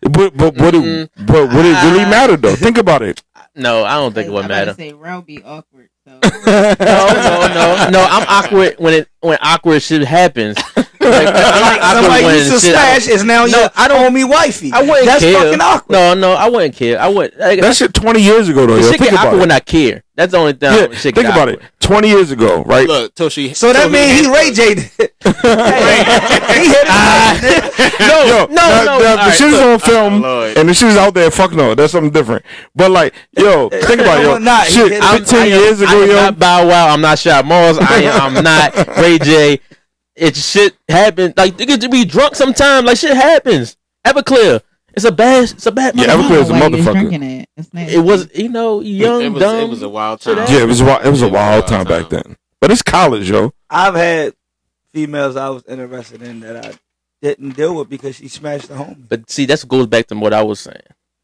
But, but, mm-hmm. would, it, but would it really matter, though? Think about it. No, I don't think it would matter. I say Ron be awkward. So. no, no, no. No, I'm awkward when, it, when awkward shit happens. Like, like somebody used to smash is now no, your I don't want me wifey. I wouldn't That's care. Fucking awkward. No, no, I wouldn't care. I would like, that I, shit twenty years ago though. Yo, shit get awkward it. When I care. That's the only thing. Yeah, shit think about awkward. It. Twenty years ago, right? Look, till she. So that means he, he Ray J. Did. He hit uh, No, yo, no, that, no. That, the right, shit is on film, oh, and the shit is out there. Fuck no, that's something different. But like, yo, think about it. Yo, not, shit, fifteen years ago, yo. I'm not Bow Wow. I'm not Shot Mars. I am. I'm not Ray J. It shit happens. Like you could be drunk sometime. Like shit happens. Everclear. It's a bad. It's a bad. Yeah, Everclear is a motherfucker. It. it was you know young it was, dumb. It was a wild time. Yeah, it was. It was a wild time back then. But it's college, yo. I've had females I was interested in that I didn't deal with because she smashed the homie. But see, that goes back to what I was saying.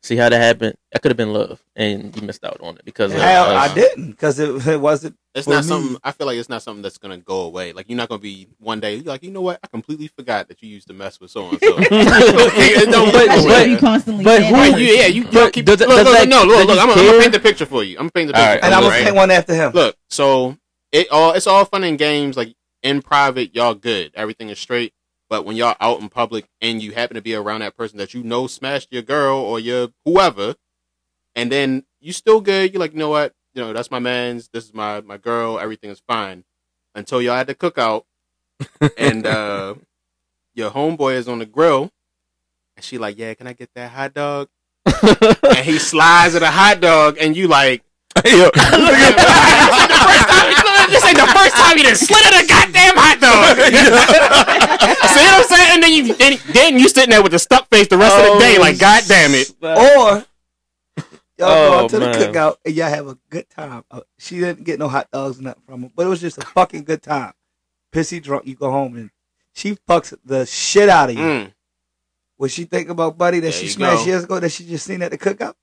See how that happened? That could have been love, and you missed out on it because of, Hell, uh, I didn't because it, it wasn't. It's not me. Something. I feel like it's not something that's gonna go away. Like you're not gonna be one day. You're like you know what? I completely forgot that you used to mess with so and so. But who? You, yeah, you. But keep, does, look, does look, that, no, look, look. I'm gonna paint the picture for you. I'm gonna paint the picture, right, and I'm gonna paint one after him. Look, so it all. It's all fun and games. Like in private, y'all good. Everything is straight. But when y'all out in public and you happen to be around that person that you know smashed your girl or your whoever, and then you still good, you're like, you know what? You know, that's my man's, this is my, my girl, everything is fine. Until y'all had the cookout and uh, your homeboy is on the grill and she like, yeah, can I get that hot dog? And he slides at a hot dog and you like, yo. This ain't the first time you done slid at a goddamn hot dog. See what I'm saying? And then you then, then you sitting there with the stuck face the rest oh, of the day, like God damn it. Or y'all oh, go out to man. the cookout and y'all have a good time. She didn't get no hot dogs nothing from her, but it was just a fucking good time. Pissy drunk, you go home and she fucks the shit out of you. Mm. Was she thinking about buddy that there she smashed go. years ago that she just seen at the cookout,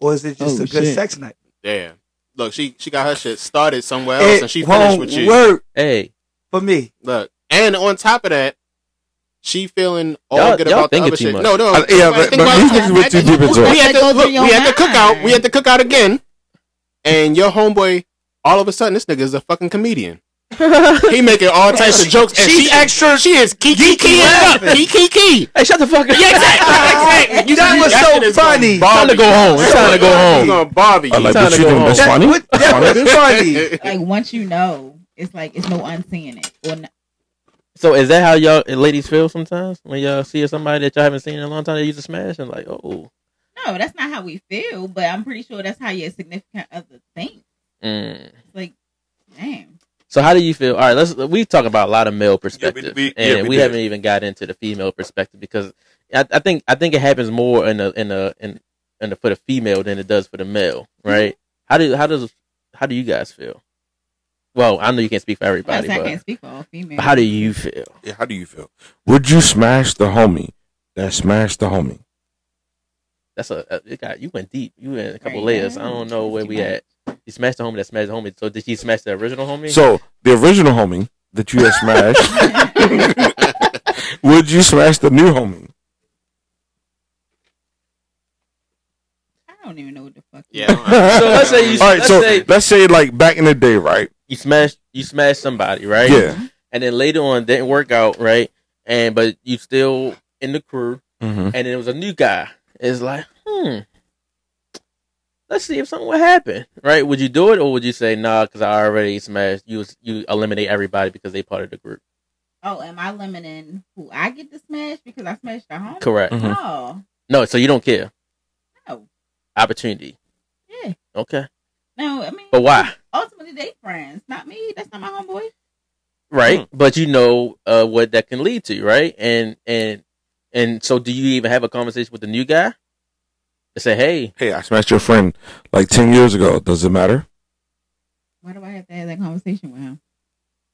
or is it just oh, a good shit. sex night? Damn. Look, she she got her shit started somewhere else, it and she finished with you. Work. Hey, for me, look, and on top of that, She feeling all y'all, good y'all about the other shit. Much. No, no. I, yeah, but, but these niggas went too deep into it. We had to, look, we had to cook out. We had to cook out again. And your homeboy, all of a sudden, this nigga is a fucking comedian. He making all types she, of jokes. And she's she, extra. She is kiki kiki up. Kiki kiki. Hey, shut the fuck up. Yeah, exactly. Exactly. You that was that so funny. It's time to go home. It's time to go home. Going to bother you. I like what you doing. That's funny. That's funny. Like once you know, it's like it's no unseeing it or not. So is that how y'all ladies feel sometimes when y'all see somebody that y'all haven't seen in a long time that you just smash and like, oh? No, that's not how we feel, but I'm pretty sure that's how your significant other thinks. Mm. Like, damn. So how do you feel? All right, let's we talk about a lot of male perspective, yeah, we, we, and yeah, we, we haven't even got into the female perspective because I, I think I think it happens more in the in the in, in the, for the female than it does for the male, right? Mm-hmm. How do how does how do you guys feel? Well, I know you can't speak for everybody. Yes, I but can't speak for all females. How do you feel? Yeah, how do you feel? Would you smash the homie that smashed the homie? That's a, a it got, you went deep. You went a couple right, layers. Yeah. I don't know where she we might. At. You smashed the homie that smashed the homie. So did she smash the original homie? So the original homie that you had smashed, would you smash the new homie? I don't even know what the fuck. Yeah. So let's say you. All right. Let's so say, let's say like back in the day, right? You smashed you smashed somebody, right? Yeah. And then later on, didn't work out, right? And but you still in the crew, mm-hmm. and then it was a new guy. It's like, hmm. Let's see if something would happen, right? Would you do it, or would you say nah? Because I already smashed you. You eliminate everybody because they part of the group. Oh, am I limiting who I get to smash because I smashed the homie? Correct. Mm-hmm. No. No. So you don't care. Opportunity. Yeah. Okay. No, I mean. But why? Ultimately, they friends, not me. That's not my homeboy. Right, mm-hmm. But you know uh, what that can lead to, right? And and and so, do you even have a conversation with the new guy? And say, hey, hey, I smashed your friend like ten years ago. Does it matter? Why do I have to have that conversation with him?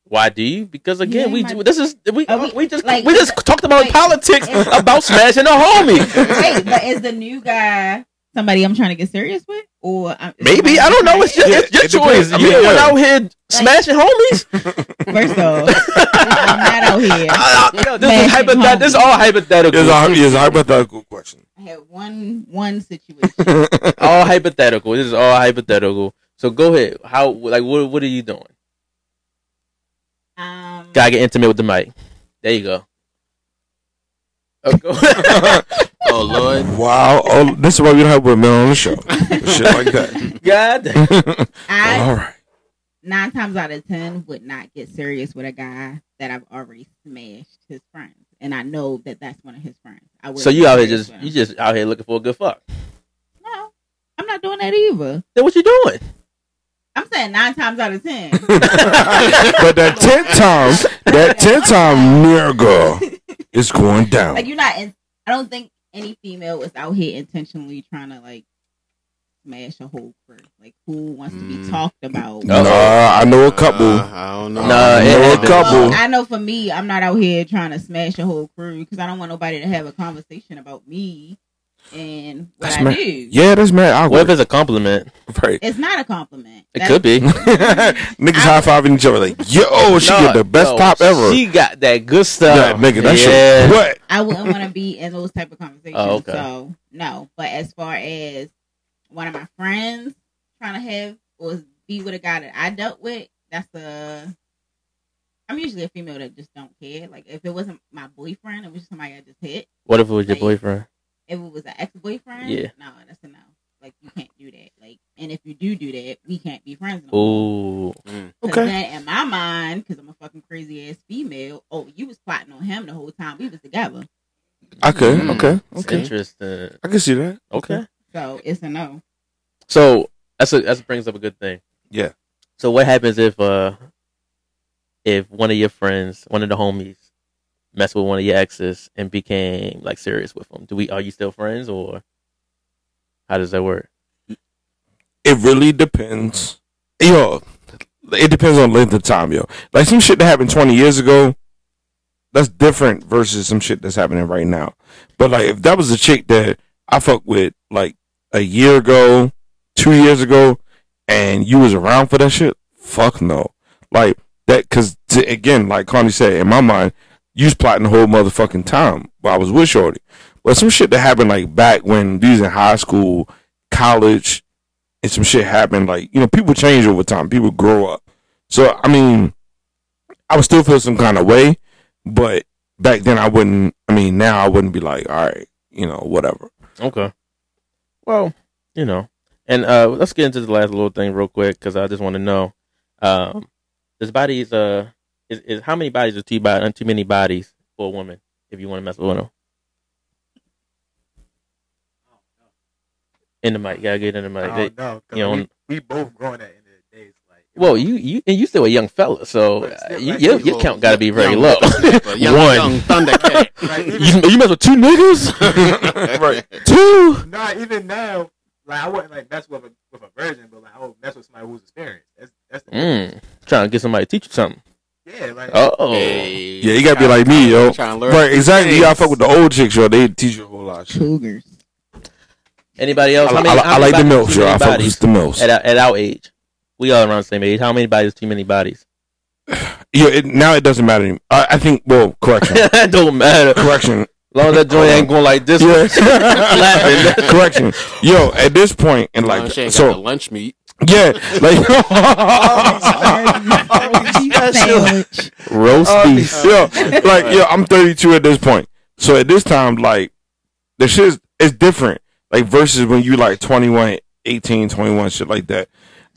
Why do you? Because again, yeah, we do, this is we we, we just like, we just talked about wait, politics about smashing a homie. Wait, but is the new guy? Somebody I'm trying to get serious with, or I'm, maybe I don't know. It's just, yeah, it's your it choice. I mean, you're yeah. out here like, smashing homies. First off, I'm not out here. I, I, yo, this, is hypothet- this is all hypothetical. It's a, it's a hypothetical question. I had one one situation. All hypothetical. This is all hypothetical. So go ahead. How like what what are you doing? Um, gotta get intimate with the mic. There you go. Okay. Oh Lord! Wow! Oh, this is why we don't have women on the show. Shit like that. God. I, all right. Nine times out of ten, would not get serious with a guy that I've already smashed his friends, and I know that that's one of his friends. I would. So you out here just you just out here looking for a good fuck? No, I'm not doing that either. Then what you doing? I'm saying nine times out of ten. But that ten times, that ten time miracle is going down. Like you're not. In, I don't think. Any female is out here intentionally trying to like smash a whole crew. Like who wants to be talked about? No, I know a couple. Uh, I don't know. Nah, I know a couple. Well, I know for me, I'm not out here trying to smash a whole crew because I don't want nobody to have a conversation about me and what that's I mad. do. Yeah, that's mad. What if it's a compliment? Right. It's not a compliment. It that's could be. Niggas high fiving each other like, yo, she no, get the best no, pop ever. She got that good stuff. Yeah, nigga, that yeah. shit. What? I wouldn't want to be in those type of conversations. Oh, okay. So no. But as far as one of my friends trying to have or be with a guy that I dealt with, that's a. I'm usually a female that just don't care. Like if it wasn't my boyfriend, it was just somebody I just hit. What if it was like, your boyfriend? If it was an ex-boyfriend, yeah. no, that's a no. Like, you can't do that. Like, and if you do do that, we can't be friends no more. Ooh. Mm. Okay. Then in my mind, because I'm a fucking crazy-ass female, oh, you was plotting on him the whole time we was together. Okay, mm. okay. That's okay. Interesting. I can see that. Okay. So, it's a no. So, that's a, that brings up a good thing. Yeah. So, what happens if uh, if one of your friends, one of the homies, mess with one of your exes and became like serious with them? Do we are you still friends or how does that work? It really depends. Yo, it depends on length of time, yo. Like some shit that happened twenty years ago, that's different versus some shit that's happening right now. But like if that was a chick that I fucked with like a year ago, two years ago, and you was around for that shit, fuck no. Like that, cause to, again, like Connie said, in my mind, you was plotting the whole motherfucking time while I was with shorty. But some shit that happened like back when we was in high school, college, and some shit happened like, you know, people change over time. People grow up. So, I mean, I would still feel some kind of way, but back then I wouldn't, I mean, now I wouldn't be like, all right, you know, whatever. Okay. Well, you know, and uh, let's get into the last little thing real quick because I just want to know, uh, this body is, uh, is, is how many bodies are too, by, too many bodies for a woman if you want to mess with them? In the mic. You gotta get in the mic. They, no, you know, we, we both growing at well, you, you and you still a young fella, so uh, you, your, your count got to be very young, low. Young, one, young Thundercat. Right, you, you mess with two niggas, right? Two. Nah, even now, like I wouldn't like mess with a with a virgin, but like I would mess with somebody who's experienced. That's that's the mm, trying to get somebody to teach you something. Yeah, like oh, hey, yeah, you gotta be like me, yo. Right, exactly. You gotta fuck with the old chicks, yo. They teach you a whole lot of shit. Cougars. Anybody else? I, how many, I, I like the milfs, yo. I fuck with the milfs at at our age. We all around the same age. How many bodies? Too many bodies. Yeah, it, now it doesn't matter anymore. I, I think. Well, correction. It don't matter. Correction. As long as that joint ain't going like this. Yeah. Correction. Yo, at this point, and like no, so, got lunch meat. Yeah, like roast beef. Yo, like yo, I'm thirty-two at this point. So at this time, like the shit is different. Like versus when you like twenty-one, eighteen, twenty-one, shit like that.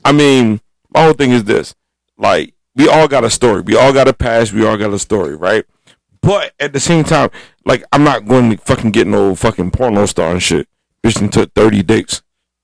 I mean, my whole thing is this. Like, we all got a story. We all got a past. We all got a story, right? But at the same time, like, I'm not going to fucking get no fucking porno star and shit. Bitch done took thirty dicks.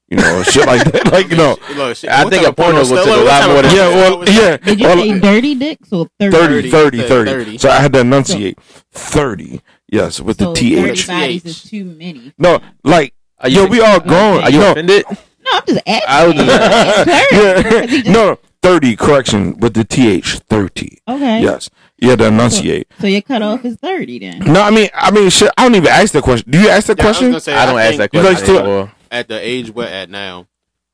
You know, shit like that. Like, you know. Look, shit, I think a porno would take a lot more than yeah, well, yeah. Did you well, say dirty dicks or thirty? thirty, thirty, thirty. thirty. So I had to enunciate. thirty. Yes, with so the T H. thirty is too many. No, like, are you yo, we all grown. Okay. Are you know, offended? No, I'm just asking. I was just yeah. just... No, thirty, correction, with the T H, thirty. Okay. Yes. You had to enunciate. So, so your cutoff is thirty then? No, I mean, I mean, shit, I don't even ask that question. Do you ask that yeah, question? I, was gonna say, I, I don't ask that question. Like still... At the age we're at now,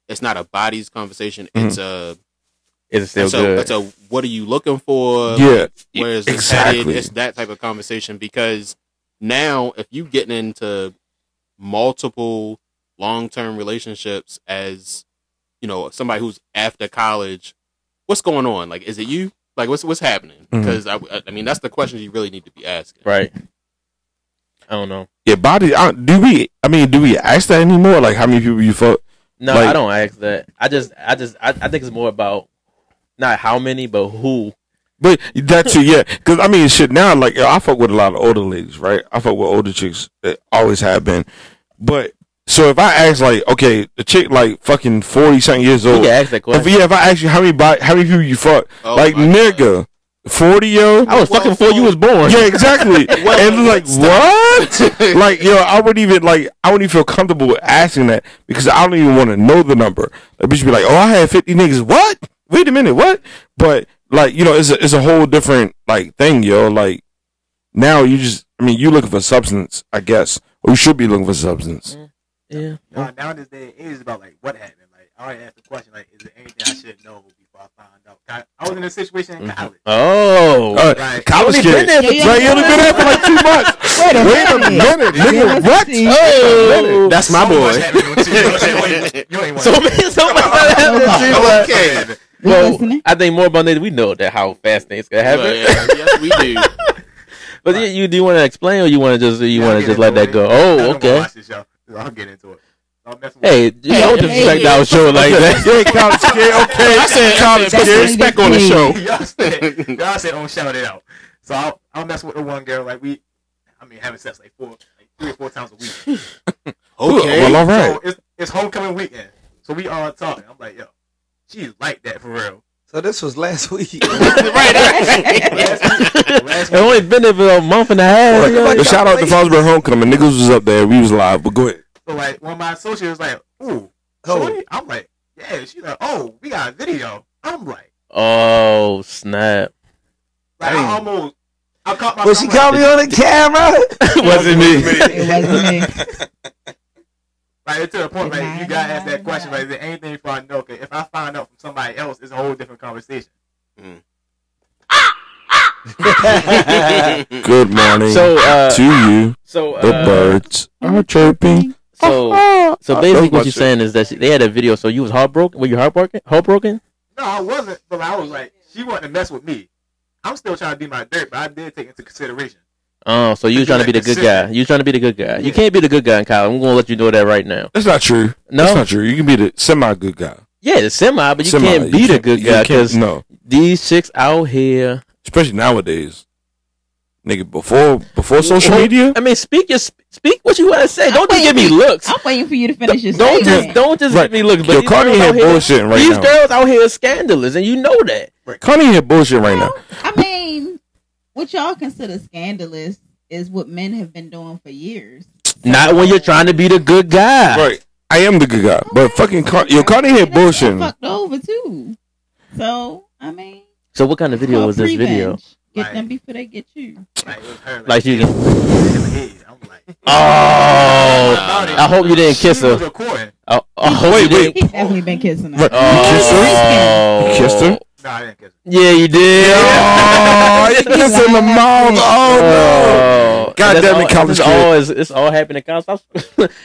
it's not a bodies conversation. Mm-hmm. It's a... It's still it's good. A, it's a, what are you looking for? Yeah, where is it exactly. Headed? It's that type of conversation because now, if you getting into multiple... long-term relationships as you know somebody who's after college, what's going on? Like, is it you? Like, what's what's happening? Because mm-hmm. I, I mean, that's the question you really need to be asking, right? I don't know. Yeah, body. I, do we? I mean, do we ask that anymore? Like, how many people you fuck? No, like, I don't ask that. I just, I just, I, I think it's more about not how many, but who. But that too, yeah. Because I mean, shit. Now, like, I fuck with a lot of older ladies, right? I fuck with older chicks. They always have been, but. So if I ask like, okay, the chick like fucking forty something years old. You can ask that question. If, yeah, if I ask you how many body, how many people you fuck, oh like nigga, God. forty yo, I was well, fucking before well, you was born. Yeah, exactly. well, and like what? Like yo, I wouldn't even like I wouldn't even feel comfortable with asking that because I don't even want to know the number. That bitch be like, oh, I had fifty niggas. What? Wait a minute, what? But like you know, it's a, it's a whole different like thing, yo. Like now you just, I mean, you looking for substance, I guess. Or you should be looking for substance. Mm. Yeah. Now, now this day it is about like what happened. Like I already asked the question. Like, is there anything I should know before I found out? I was in a situation in college. Oh, uh, like, college kid. You only been there for, yeah, right, yeah, been there for like two months. Wait a wait minute, minute nigga. What? Oh, that's my so boy. So many, so much happened to you. Okay. Well, I think more about that. We know that how fast things can happen. Well, yeah. Yes, we do. But right. you, you do you want to explain or you want to just you yeah, want to just let that go? Oh, okay. I'll get into it. Hey, you hey, don't disrespect hey, our show like that. Yeah, college kid, okay. I said college kid, respect on the show. Y'all said, y'all said, don't shout it out. So I'll, I'll mess with the one girl. Like we, I mean, having sex like four, like three or four times a week. Okay, well, all right. So it's, it's homecoming weekend, so we all talking. I'm like, yo, she's like that for real. So this was last week. Right. It's only been there for a month and a half. Well, like, but shout out to Fallsburg homecoming. Niggas was up there. We was live. But go ahead. So like one of my associates was like, ooh, oh. I'm like, yeah. She's like, oh, we got a video. I'm like, oh snap. Like I almost, I caught my. Well, she caught me on the camera. Wasn't me. It wasn't me. Like, it's to the point, like, you gotta ask that question, like, is there anything before I know? Because if I find out from somebody else, it's a whole different conversation. Mm. Ah, ah, Good morning so, uh, to you. So uh, the birds are chirping. So, so basically, what you're saying is that she, they had a video. So you was heartbroken. Were you heartbroken? Heartbroken? No, I wasn't. But I was like, she wanted to mess with me. I'm still trying to be my dirt, but I did take into consideration. Oh, so you was trying to be the good guy. You trying to be the good guy. Yeah. You can't be the good guy in college. I'm going to let you know that right now. That's not true. No, that's not true. You can be the semi-good guy. Yeah, the semi, but you semi. can't be you the can't, good guy because no. these chicks out here, especially nowadays, nigga. Before before social well, media, I mean, speak your speak what you want to say. Don't I'm just give me looks. I'm waiting for you to finish your don't statement. Just don't just right. give me looks. But Yo, Connie ain't bullshitting right these now. These girls out here are scandalous, and you know that. Right. Connie ain't bullshitting right now. I mean, what y'all consider scandalous is what men have been doing for years. Not when you're trying to be the good guy, right? I am the good guy, oh, but fucking Car- your Cardi head bullshit. Fucked over too. So I mean, so what kind of video was this video? Get like, them before they get you. Like, it was her, like, like you. Can... I'm like, oh, I hope you didn't kiss her. I, I hope wait, you didn't. He's definitely been kissing her. Oh. You kissed her? You kissed her? No, I didn't kiss her. Yeah, you did. Yeah. Oh, you kissing the mom. Oh no. Oh. God damn it, college kid. All, it's, it's all happened in college.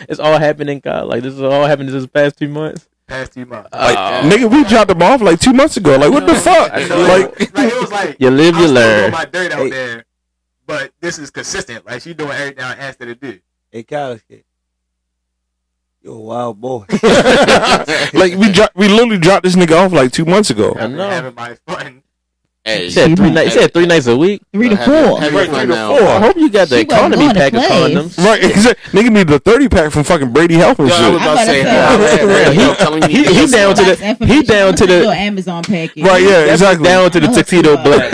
It's all happened in college. Like, this is all happened in this past two months. Past two months. Like, uh, nigga, we dropped them off like two months ago. Like, what the fuck? Like, like, like, it was like, you live, you learn. My dirt out hey. there, but this is consistent. Like, she doing everything I asked her to do. Hey, college kid. You're a wild boy. Like, we dro- we literally dropped this nigga off like two months ago. I know. Having my fun. Hey, you said three nights. You said three nights a week. Three to four. Have, have right, three to four. I hope you got the she economy pack of condoms. Right, exactly. Nigga need the thirty pack from fucking Brady Helper. Yo, I was about to say, he, he, he down to the he down to the Amazon package. Right, yeah, he's exactly. Down to the tuxedo black.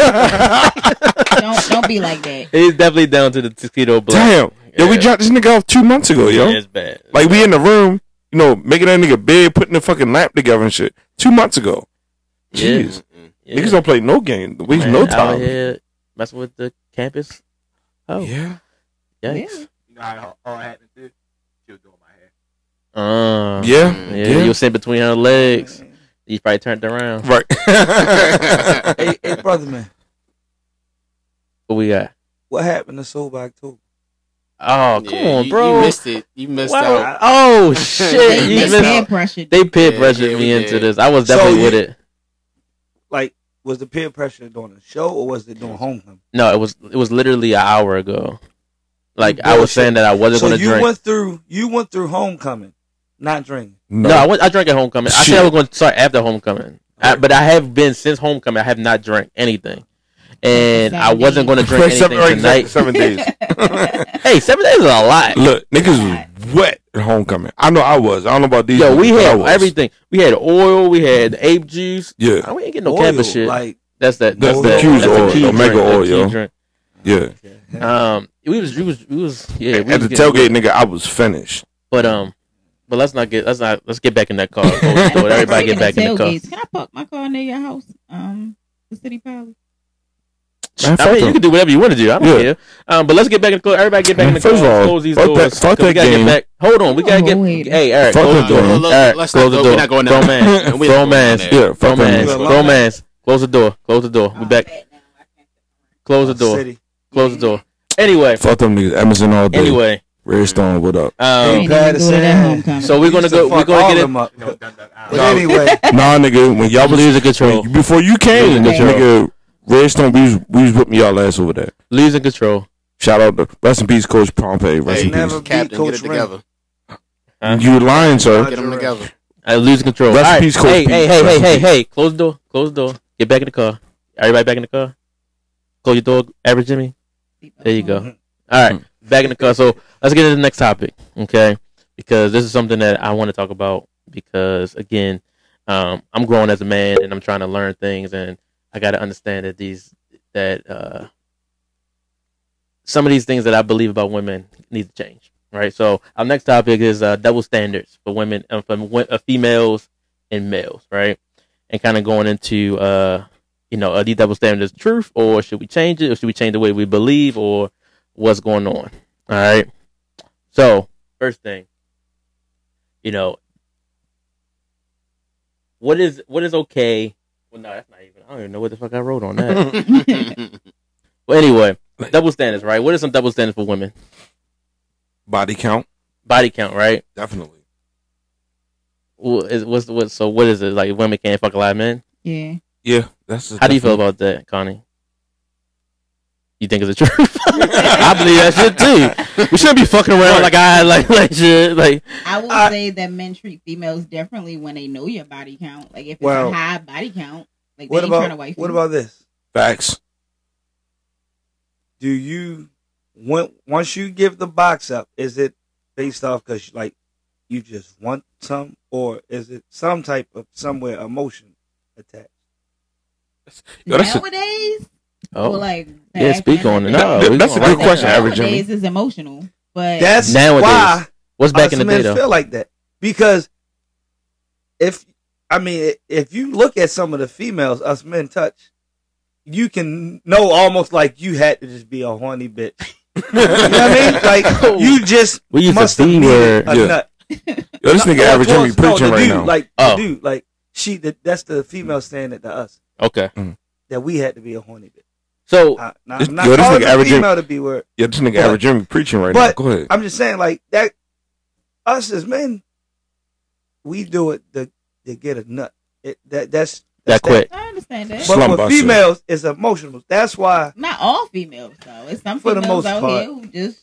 don't don't be like that. He's definitely down to the tuxedo black. Damn. Yeah, yo, we dropped this nigga off two months ago, yo. Yeah, it's bad. It's like, bad. We in the room, you know, making that nigga bed, putting the fucking lap together and shit. Two months ago. Jeez. Yeah. Yeah. Niggas don't play no game. We Man, no time. Out here messing with the campus. Oh. Yeah. Yikes. Yeah. You know how all happened to she was doing my hair. Uh, yeah. Yeah. yeah. You was sitting between her legs. You probably turned around. Right. hey, hey, brother, man. What we got? What happened to Sober October? Oh, come yeah, on, you, bro. You missed it. You missed wow. out. Oh, shit. you they peer pressured. They peer yeah, pressured yeah, me yeah. into this. I was definitely so, with it. Like, was the peer pressure during the show or was it during homecoming? No, it was it was literally an hour ago. Like, I was saying that I wasn't so going to drink. So you went through you went through homecoming, not drinking. No, no I, went, I drank at homecoming. Shit. I said I was going to start after homecoming. Right. I, but I have been since homecoming. I have not drank anything. And seven I wasn't going to drink anything seven, right, tonight. Seven days. Hey, seven days is a lot. Look, niggas was wet at homecoming. I know I was. I don't know about these. Yo, ones, we had everything. We had oil. We had ape juice. Yeah. I, we ain't getting no oil, campus shit. Like, that's that. That's the Q's oil. Key Omega oil. Drink. Yeah. Um, we was, we was, we was. Yeah. We at was the tailgate, nigga, I was finished. But um, but let's not get let's not let's get back in that car. Everybody get back in the car. Can I park my car near your house? Um, the city palace. Man, I mean, them. You can do whatever you want to do. I don't yeah. care. Um, but let's get back in the close. Everybody get back Man, in the close. Close these fuck doors. That, fuck that we gotta game. Get back. Hold on. We gotta oh, get. Wait. Hey, Eric. Fuck close the door. All right, let's close the door. We're not going there. Romance. Yeah. Romance. Romance. Close the door. Close the door. We're back. Close the door. Close the door. Anyway. Fuck them niggas. Amazon all day. Anyway. Redstone, what up? Um, so we're gonna go. We're gonna get it. No, no, no. Anyway. Nah, nigga. When y'all believe in control, before you came, nigga. Redstone, we was, we was with me y'all last over there. Leaves in control. Shout out to rest in peace, Coach Pompey. Rest hey, in never peace, Captain. Coach get it together. Huh? You lying, sir? Get them together. I lose control. Rest right. in peace, Coach. Hey, P. hey, hey, hey, hey, hey! Close the door. Close the door. Get back in the car. Everybody back in the car. Close your door, average Jimmy. There you go. All right, back in the car. So let's get into the next topic, okay? Because this is something that I want to talk about. Because again, um, I'm growing as a man, and I'm trying to learn things and. I got to understand that these that uh, some of these things that I believe about women need to change, right? So our next topic is uh, double standards for women, um, for uh, females and males, right? And kind of going into, uh, you know, are these double standards truth, or should we change it, or should we change the way we believe, or what's going on? All right. So first thing, you know, what is what is okay? Well, no, that's not even. I don't even know what the fuck I wrote on that. Well, anyway, double standards, right? What are some double standards for women? Body count. Body count, right? Definitely. Well, is, what's what? So what is it? Like women can't fuck a lot of men? Yeah. Yeah. That's. How definite. Do you feel about that, Connie? You think it's the truth? I believe that shit too. We shouldn't be fucking around like I like like shit. Like I would I, say that men treat females differently when they know your body count. Like if it's well, a high body count, like what they ain't about, trying to wife. What you. About this? Facts. Do you when, once you give the box up? Is it based off because like you just want some, or is it some type of somewhere emotion attached? Yo, nowadays. Oh, well, like yeah, speak on it. No, that, that's a good question. Average nowadays is emotional, but that's nowadays. Why what's back in the day though? Feel like that because if I mean if you look at some of the females us men touch, you can know almost like you had to just be a horny bitch. You know what I mean? Like you just we used must have been a yeah. nut. Yo, this nigga average Jimmy preaching right now. Like oh. dude, like she the, that's the female saying it to us. Okay, mm. that we had to be a horny bitch. So uh, nah, this, I'm not yo, this nigga average female to be where. Yeah, this nigga but, average Jimmy preaching right but now. Go ahead. I'm just saying, like that. Us as men, we do it to, to get a nut. It, that that's, that's that quick. That. I understand that. But Slum for females, it's emotional. That's why. Not all females though. It's some for females the most out part, here who just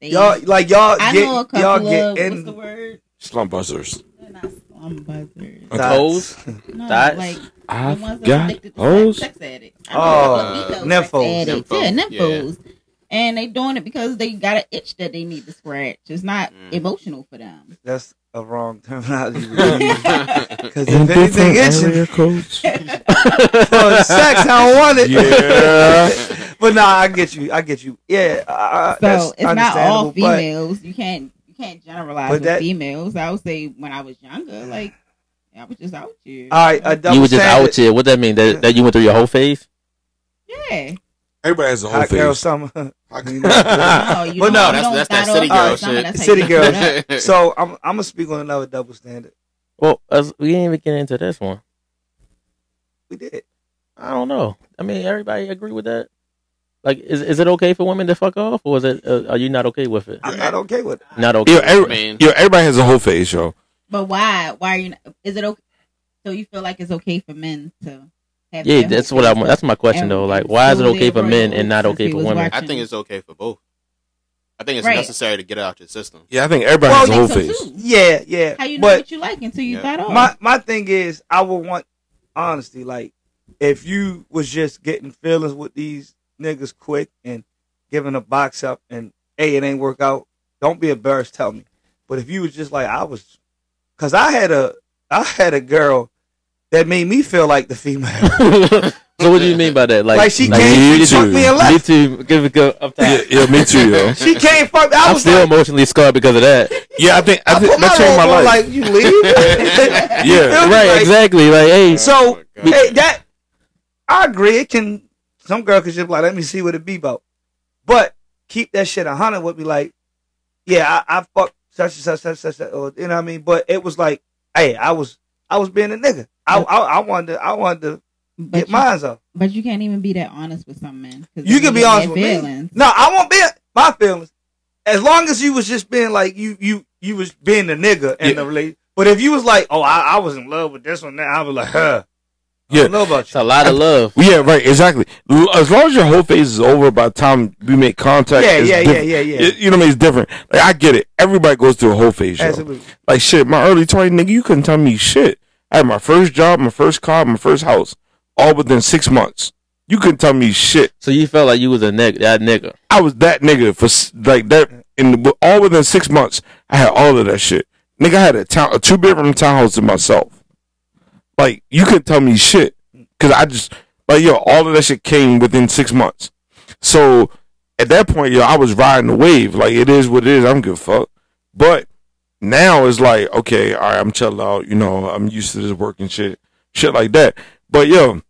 they, y'all like y'all. I get, know a couple y'all get of in, what's the word? Slum busters. They're not slum busters. Toes. No, dots. Like, I've got hoes. Sex addicts. Oh, nymphos. Sex nymphos. Yeah, nymphos. Yeah. And they doing it because they got an itch that they need to scratch. It's not mm. emotional for them. That's a wrong terminology. Because if anything itching for sex, I don't want it. Yeah. But nah, I get you. I get you. Yeah. Uh, so that's it's not all females. But, you can't you can't generalize with that, females. I would say when I was younger, like. I was just out here. All right, a double you were just standard. Out here. What that mean? That, that you went through your whole phase? Yeah. Everybody has a whole hot phase. Girl summer. no, you but no, that's, that's that city girl shit. That's city girl. So I'm I'm gonna speak on another double standard. Well, as, we didn't even get into this one. We did. I don't know. I mean, everybody agree with that? Like, is is it okay for women to fuck off, or is it? Uh, are you not okay with it? I'm not okay with it. Not okay. Yo, every, yo everybody has a whole phase, yo. But why? Why are you? Not, is it okay? So you feel like it's okay for men to have? Yeah, that's what I. That's my question though. Like, why is it okay for men and not okay for women? Watching. I think it's okay for both. I think it's right. necessary to get it out your system. Yeah, I think everybody well, has a whole so face. Yeah, yeah. How you know but what you like until you got yeah. off? My my thing is, I would want honesty. Like, if you was just getting feelings with these niggas quick and giving a box up, and hey, it ain't work out. Don't be embarrassed. Tell me. But if you was just like I was. Cause I had a, I had a girl that made me feel like the female. So what do you mean by that? Like, like she like came, me fucked me and left. Me too. Give it go up top. Yeah, yeah, me too. Yo. She came, fuck me. I I'm was still like, emotionally scarred because of that. Yeah, I think I, I think that changed my life. Like you leave. Yeah, right. Like, exactly. Like hey, so oh hey, that I agree. It can some girl could just be like, let me see what it be about, but keep that shit a hundred would be like, yeah, I, I fucked. Such and such, such, such, such, or, you know what I mean? But it was like, hey, I was, I was being a nigga. I, I, I wanted, to, I wanted to but get you, mines up. But you can't even be that honest with some men. You can be honest with feelings. Me. No, I won't be my feelings. As long as you was just being like you, you, you was being a nigga in yeah. the relationship. But if you was like, oh, I, I was in love with this one, now I was like, huh. I yeah, don't know about you. It's a lot of love. Yeah, right, exactly. As long as your whole phase is over by the time we make contact, yeah, yeah, yeah, yeah, yeah. It, you know what I mean? It's different. Like, I get it. Everybody goes through a whole phase. Absolutely. Yo. Like, shit, my early twenties, nigga, you couldn't tell me shit. I had my first job, my first car, my first house, all within six months. You couldn't tell me shit. So you felt like you was a nigga, that nigga. I was that nigga for, like, that, in the, all within six months, I had all of that shit. Nigga, I had a, town, a two-bedroom townhouse to myself. Like, you couldn't tell me shit. Because I just, like, yo, all of that shit came within six months. So, at that point, yo, I was riding the wave. Like, it is what it is. I don't give a fuck. But now it's like, okay, all right, I'm chilling out. You know, I'm used to this work and shit. Shit like that. But, yo,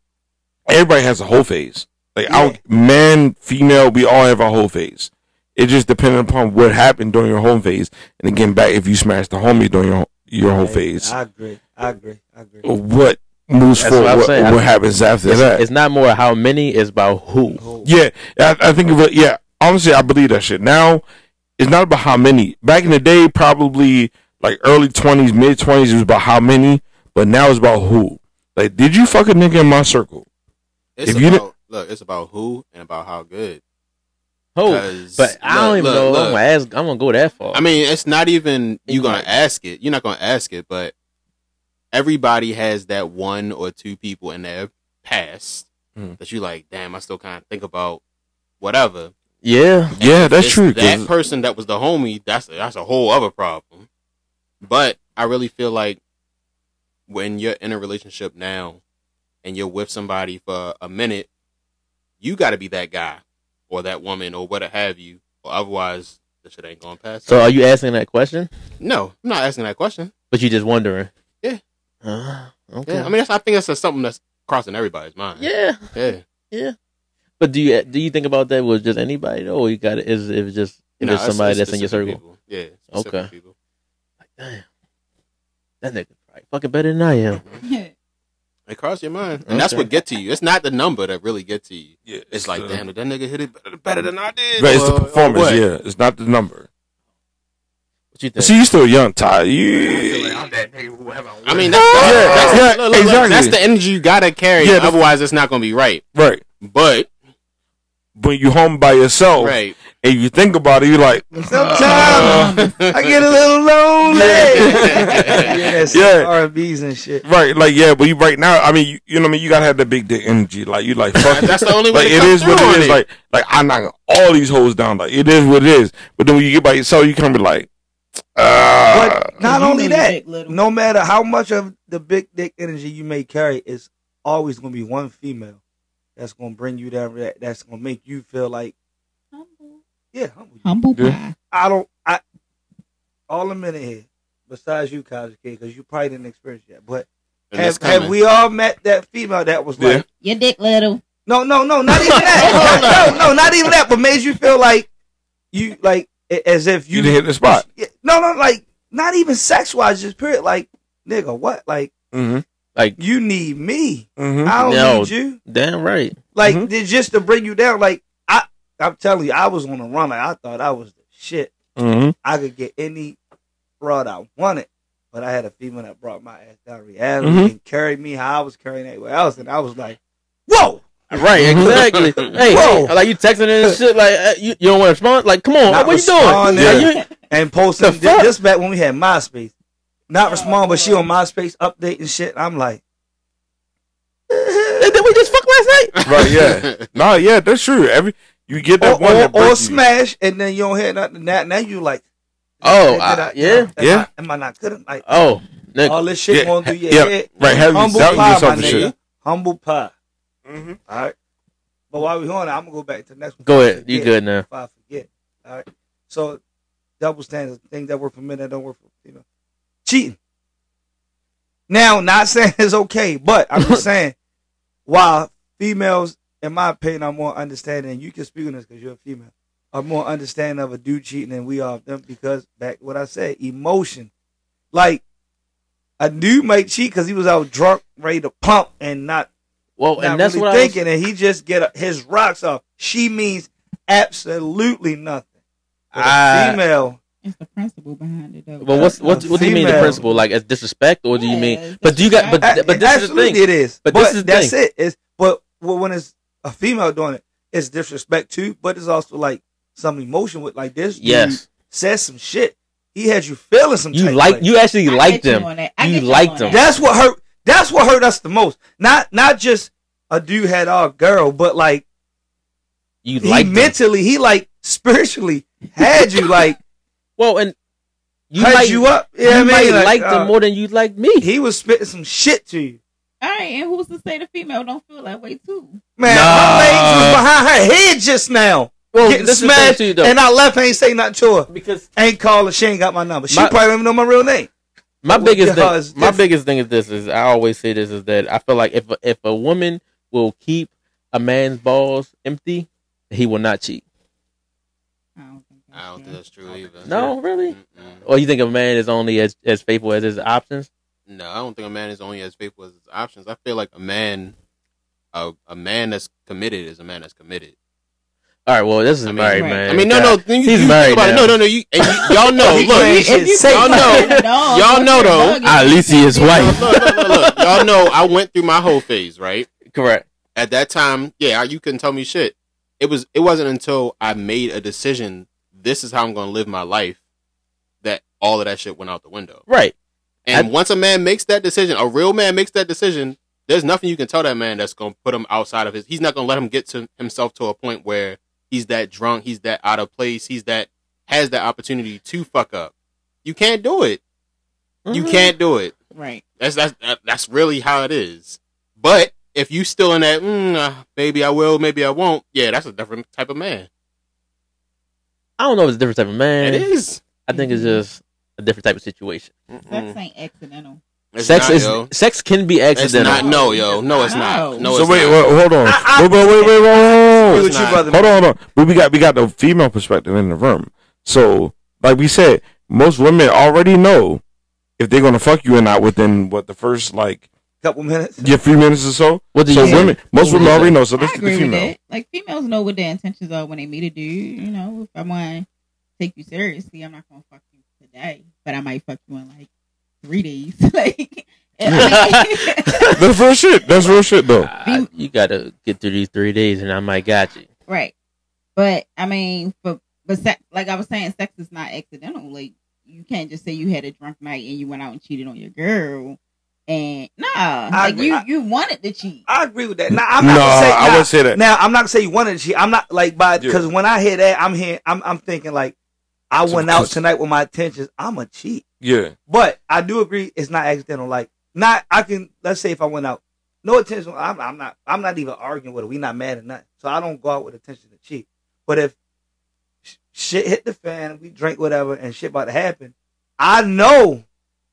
everybody has a whole phase. Like, yeah. I man, female, we all have our whole phase. It just depends upon what happened during your whole phase. And again, back if you smashed the homie during your, your whole phase. I agree. I agree. I agree. What moves That's forward, what, what, saying, what happens after it's, that. It's not more how many, it's about who. Yeah, I, I think, it, yeah, honestly, I believe that shit. Now, it's not about how many. Back in the day, probably like early twenties, mid twenties, it was about how many, but now it's about who. Like, did you fuck a nigga in my circle? It's if about, you look, it's about who and about how good. Who? But look, I don't even look, know. Look. I'm gonna ask. I'm gonna go that far. I mean, it's not even you gonna like, ask it. You're not gonna ask it, but everybody has that one or two people in their past mm. that you like. Damn, I still kind of think about whatever. Yeah, and yeah, that's true. That person that was the homie. That's that's a whole other problem. But I really feel like when you're in a relationship now and you're with somebody for a minute, you got to be that guy or that woman or what have you, or otherwise the shit ain't going past. So, are you asking that question? No, I'm not asking that question. But you just wondering. Yeah. Uh, okay. Yeah, I mean, that's, I think that's something that's crossing everybody's mind. Yeah. Yeah. Yeah. But do you do you think about that with just anybody though, or you got is it just if no, it's somebody that's in your circle? People. Yeah. Okay. People. Like, damn, that nigga probably fucking better than I am. Yeah. It crossed your mind, and okay. that's what get to you. It's not the number that really get to you. Yeah, it's, it's like, the, damn, did that nigga hit it better, better than I did? Right, it's the performance, yeah. It's not the number. What you think? See, you still young, Ty. You... I, like I'm that nigga who have I mean, that's, yeah, that's, yeah, that's, yeah, look, look, exactly. look, that's the energy you gotta carry. Yeah, otherwise, it's not gonna be right. Right, but when you home by yourself, right. and you think about it, you're like, sometimes uh, I get a little lonely. Yeah, yeah, yeah. R and B's and shit. Right, like yeah, but you right now, I mean, you, you know what I mean. You gotta have that big dick energy, like you like fuck. That's it. The only way. Like, it is what it is. It. Like like I'm knocking all these hoes down. Like it is what it is. But then when you get by yourself, you come be like, uh. But not only that, no matter how much of the big dick energy you may carry, it's always gonna be one female. That's gonna bring you down. That, that's gonna make you feel like, humble. yeah, humble. humble yeah. I don't. I all a minute here. Besides you, college kid, because you probably didn't experience that. But have, have we all met that female that was yeah. like your dick little? No, no, no, not even that. no, no, not even that. But made you feel like you like as if you, you didn't hit the spot. No, no, like not even sex wise, just period. Like nigga, what? Like. Mm-hmm. Like you need me, mm-hmm. I don't no, need you. Damn right. Like mm-hmm. just to bring you down. Like I, I'm telling you, I was on a run. Like I thought I was the shit. Mm-hmm. I could get any broad I wanted, but I had a female that brought my ass down reality mm-hmm. and carried me how I was carrying everywhere else, and I was like, whoa. Right, exactly. hey, whoa. hey, like you texting and shit. Like uh, you, you don't want to respond. Like come on, not what you doing? Yeah. You, and posting this, this back when we had MySpace. Not respond, but she on MySpace update and shit. I'm like, did we just fuck last night? Right, yeah. no, yeah, that's true. Every you get that or, one, or, that or smash, you. And then you don't hear nothing. Now, now you like, oh, I, I, yeah, I, am yeah. I, am I not good? Like, oh, nigga. All this shit yeah, going through your yeah, head. Right, have humble you pie, my nigga. Shit. Humble pie. Mm-hmm. All right, but while we on it, I'm gonna go back to the next one. Go ahead, forget, you good now? If I forget, all right. So, double standards, things that work for men that don't work for you know. Cheating. Now, not saying it's okay, but I'm just saying, while females, in my opinion, are more understanding, and you can speak on this because you're a female, are more understanding of a dude cheating than we are of them because, back what I said, emotion. Like, a dude might cheat because he was out drunk, ready to pump, and not, well, not and that's really what thinking, I was... and he just get a, his rocks off. She means absolutely nothing. But I... a female... It's the principle behind it, though. Well, what's what? What do you mean the principle? Like as disrespect, or do you mean? Yeah, but do you got? But but this is the thing. It is. But, but this is the that's thing. it. It's, but well, when it's a female doing it, it's disrespect too. But it's also like some emotion with like this. Yes. Dude says some shit. He had you feeling some. You like you actually liked them. You liked them. That's what hurt. That's what hurt us the most. Not not just a dude had our girl, but like you like mentally. He like spiritually had you like. Well, and you like you up. Yeah, you might like, like uh, them more than you like me. He was spitting some shit to you. All right, and who's to say the female don't feel that way too? Man, nah. My legs was behind her head just now. Well, getting smashed, you, and I left her, ain't say nothing to her because ain't call her. She ain't got my number. She my, probably don't even know my real name. My but biggest thing, my biggest thing is this: is I always say this is that I feel like if if a woman will keep a man's balls empty, he will not cheat. I don't think that's true either. No, really? Mm-mm. Or you think a man is only as, as faithful as his options? no, I don't think a man is only as faithful as his options. I feel like a man, a, a man that's committed is a man that's committed. All right, well, this is I mean, married right. man. I mean, no, no, you, he's you married about it. No, no, no, you, you y'all know. Look, you, y'all know, no, y'all know though. At least he is wife. Look, look, look, look, y'all know. I went through my whole phase, right? Correct. At that time, yeah, you couldn't tell me shit. It was, it wasn't until I made a decision. This is how I'm going to live my life. That all of that shit went out the window. Right. And I, once a man makes that decision, a real man makes that decision. There's nothing you can tell that man that's going to put him outside of his. He's not going to let him get to himself to a point where he's that drunk, he's that out of place, he's that has that opportunity to fuck up. You can't do it. Mm-hmm. You can't do it. Right. That's that's that's really how it is. But if you still in that, mm, uh, maybe I will, maybe I won't. Yeah, that's a different type of man. I don't know if it's a different type of man. It is. I think it's just a different type of situation. Mm-mm. Sex ain't accidental. It's sex not, is yo. sex can be accidental. It's not, no, yo, no, it's no. not. No, so it's wait, not. wait, hold on. I, I, wait, wait, wait, wait. Hold on, hold on. But we got we got the female perspective in the room. So, like we said, most women already know if they're gonna fuck you or not within what the first like couple minutes, yeah, three minutes or so. What do you so mean? women, most what women already know. So let's get the female. Like females know what their intentions are when they meet a dude. You know, if I want to take you seriously, I'm not gonna fuck you today, but I might fuck you in like three days. Like. That's real shit. That's real shit, though. Uh, you gotta get through these three days, and I might got you. Right, but I mean, but but sex, like I was saying, sex is not accidental. Like you can't just say you had a drunk night and you went out and cheated on your girl. And nah, I like agree. you, you wanted to cheat. I agree with that. Now I'm not no, gonna say, now, I wouldn't say that. Now I'm not gonna say you wanted to cheat. I'm not like by because yeah. when I hear that, I'm hearing, I'm, I'm thinking like I went out tonight with my intentions. I'm a cheat. Yeah, but I do agree it's not accidental. Like. Not, I can, let's say if I went out, no intention, I'm, I'm not, I'm not even arguing with her. We not mad at nothing. So I don't go out with intention to cheat. But if sh- shit hit the fan, we drink whatever, and shit about to happen, I know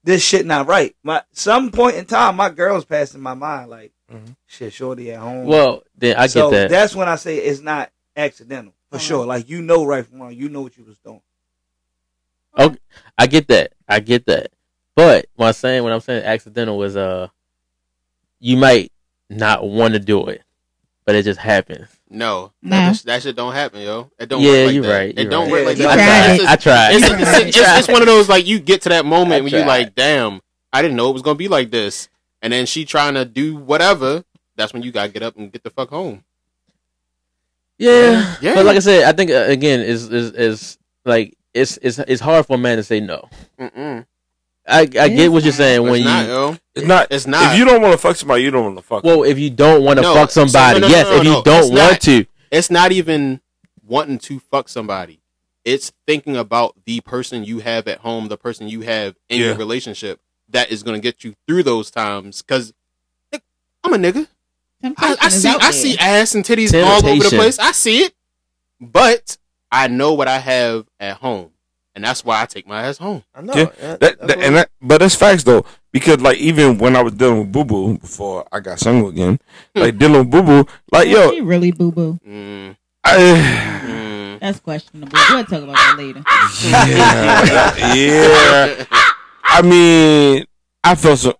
this shit not right. My, some point in time, my girl's passing my mind, like, mm-hmm. shit, shorty at home. Well, then I so get that. So that's when I say it's not accidental, for mm-hmm. sure. Like, you know right from wrong. You know what you was doing. Okay, I get that. I get that. But what I'm saying, what I'm saying, accidental is uh, you might not want to do it, but it just happens. No, nah. that shit don't happen, yo. It don't. Yeah, work like you're that. right. It you're don't right. work like you that. Tried. I tried. It's, it's, it's, it's, it's one of those like you get to that moment when you like, damn, I didn't know it was gonna be like this, and then she trying to do whatever. That's when you gotta get up and get the fuck home. Yeah, yeah. But like I said, I think uh, again is is is like it's it's it's hard for a man to say no. Mm-mm. I, I get what you're saying when it's you. Not, yo. It's not. It's not. If you don't want to fuck somebody, you don't want to fuck. Well, them. if you don't want to no, fuck somebody, no, no, no, yes. No, no, if you no, don't want not, to, it's not even wanting to fuck somebody. It's thinking about the person you have at home, the person you have in yeah. your relationship that is going to get you through those times. Because I'm a nigga. I, I see. I see ass and titties Temptation. all over the place. I see it, but I know what I have at home. And that's why I take my ass home. I know. Yeah, that, that, that, and that, but that's facts, though. Because, like, even when I was dealing with Boo Boo before I got single again, like, dealing with Boo Boo, like, yo. She really Boo Boo? Mm. I, mm. That's questionable. We'll talk about that later. Yeah. yeah. I mean, I felt so.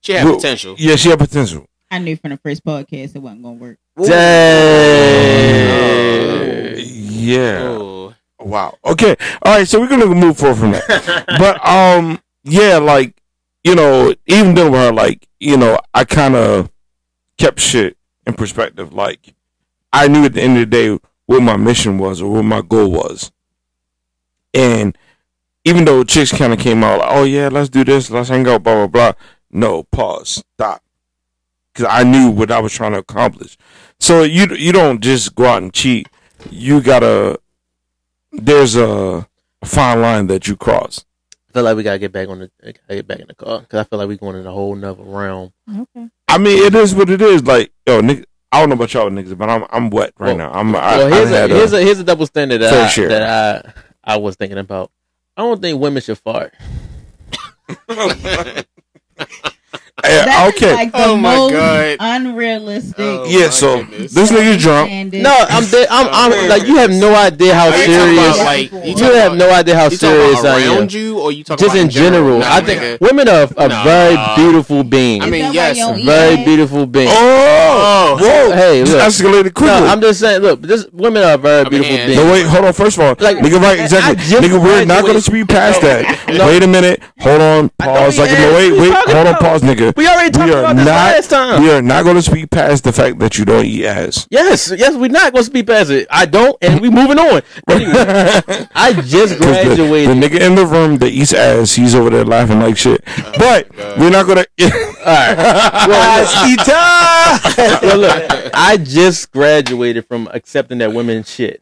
She had Boo, potential. Yeah, she had potential. I knew from the first podcast it wasn't going to work. Dang. Oh. Yeah. Oh. Wow. Okay. All right. So we're gonna move forward from that. But um, yeah, like you know, even though we're like you know, I kind of kept shit in perspective. Like I knew at the end of the day what my mission was or what my goal was. And even though chicks kind of came out like, oh yeah, let's do this, let's hang out, blah blah blah. No, pause, stop, because I knew what I was trying to accomplish. So you you don't just go out and cheat. You gotta. There's a fine line that you cross. I feel like we gotta get back on the gotta get back in the car because I feel like we're going in a whole nother realm. Okay. I mean, it is what it is. Like yo, nigga, I don't know about y'all niggas, but I'm I'm wet right well, now. I'm. I, well, here's I had a, here's a here's a double standard that I, sure. that I I was thinking about. I don't think women should fart. That okay. Is like the oh my most god. Unrealistic. Oh yeah. So goodness. This nigga's drunk. No, I'm. De- I'm. I'm oh, like you have no idea how serious. About, like, you, you have about, no idea how serious I am. You or you just about in general? No, I think nigga. Women are a no. very beautiful being. I mean, yes, very yeah. beautiful being. Oh, whoa! Hey, look. Escalated quickly. No, I'm just saying. Look, this women are very I beautiful mean, beings. No, wait, hold on. First of all, like, nigga, right? Exactly. Nigga, we're not going to be past that. Wait a minute. Hold on. Pause. Like, wait, wait. Hold on. Pause, nigga. We already talked we about this not, last time. We are not going to speak past the fact that you don't eat ass. Yes, yes, we're not going to speak past it. I don't, and we moving on. Anyway, I just graduated. The, the nigga in the room that eats ass, he's over there laughing like shit. Oh, but God. We're not going to. All right. Well, look, well, look, I just graduated from accepting that women shit.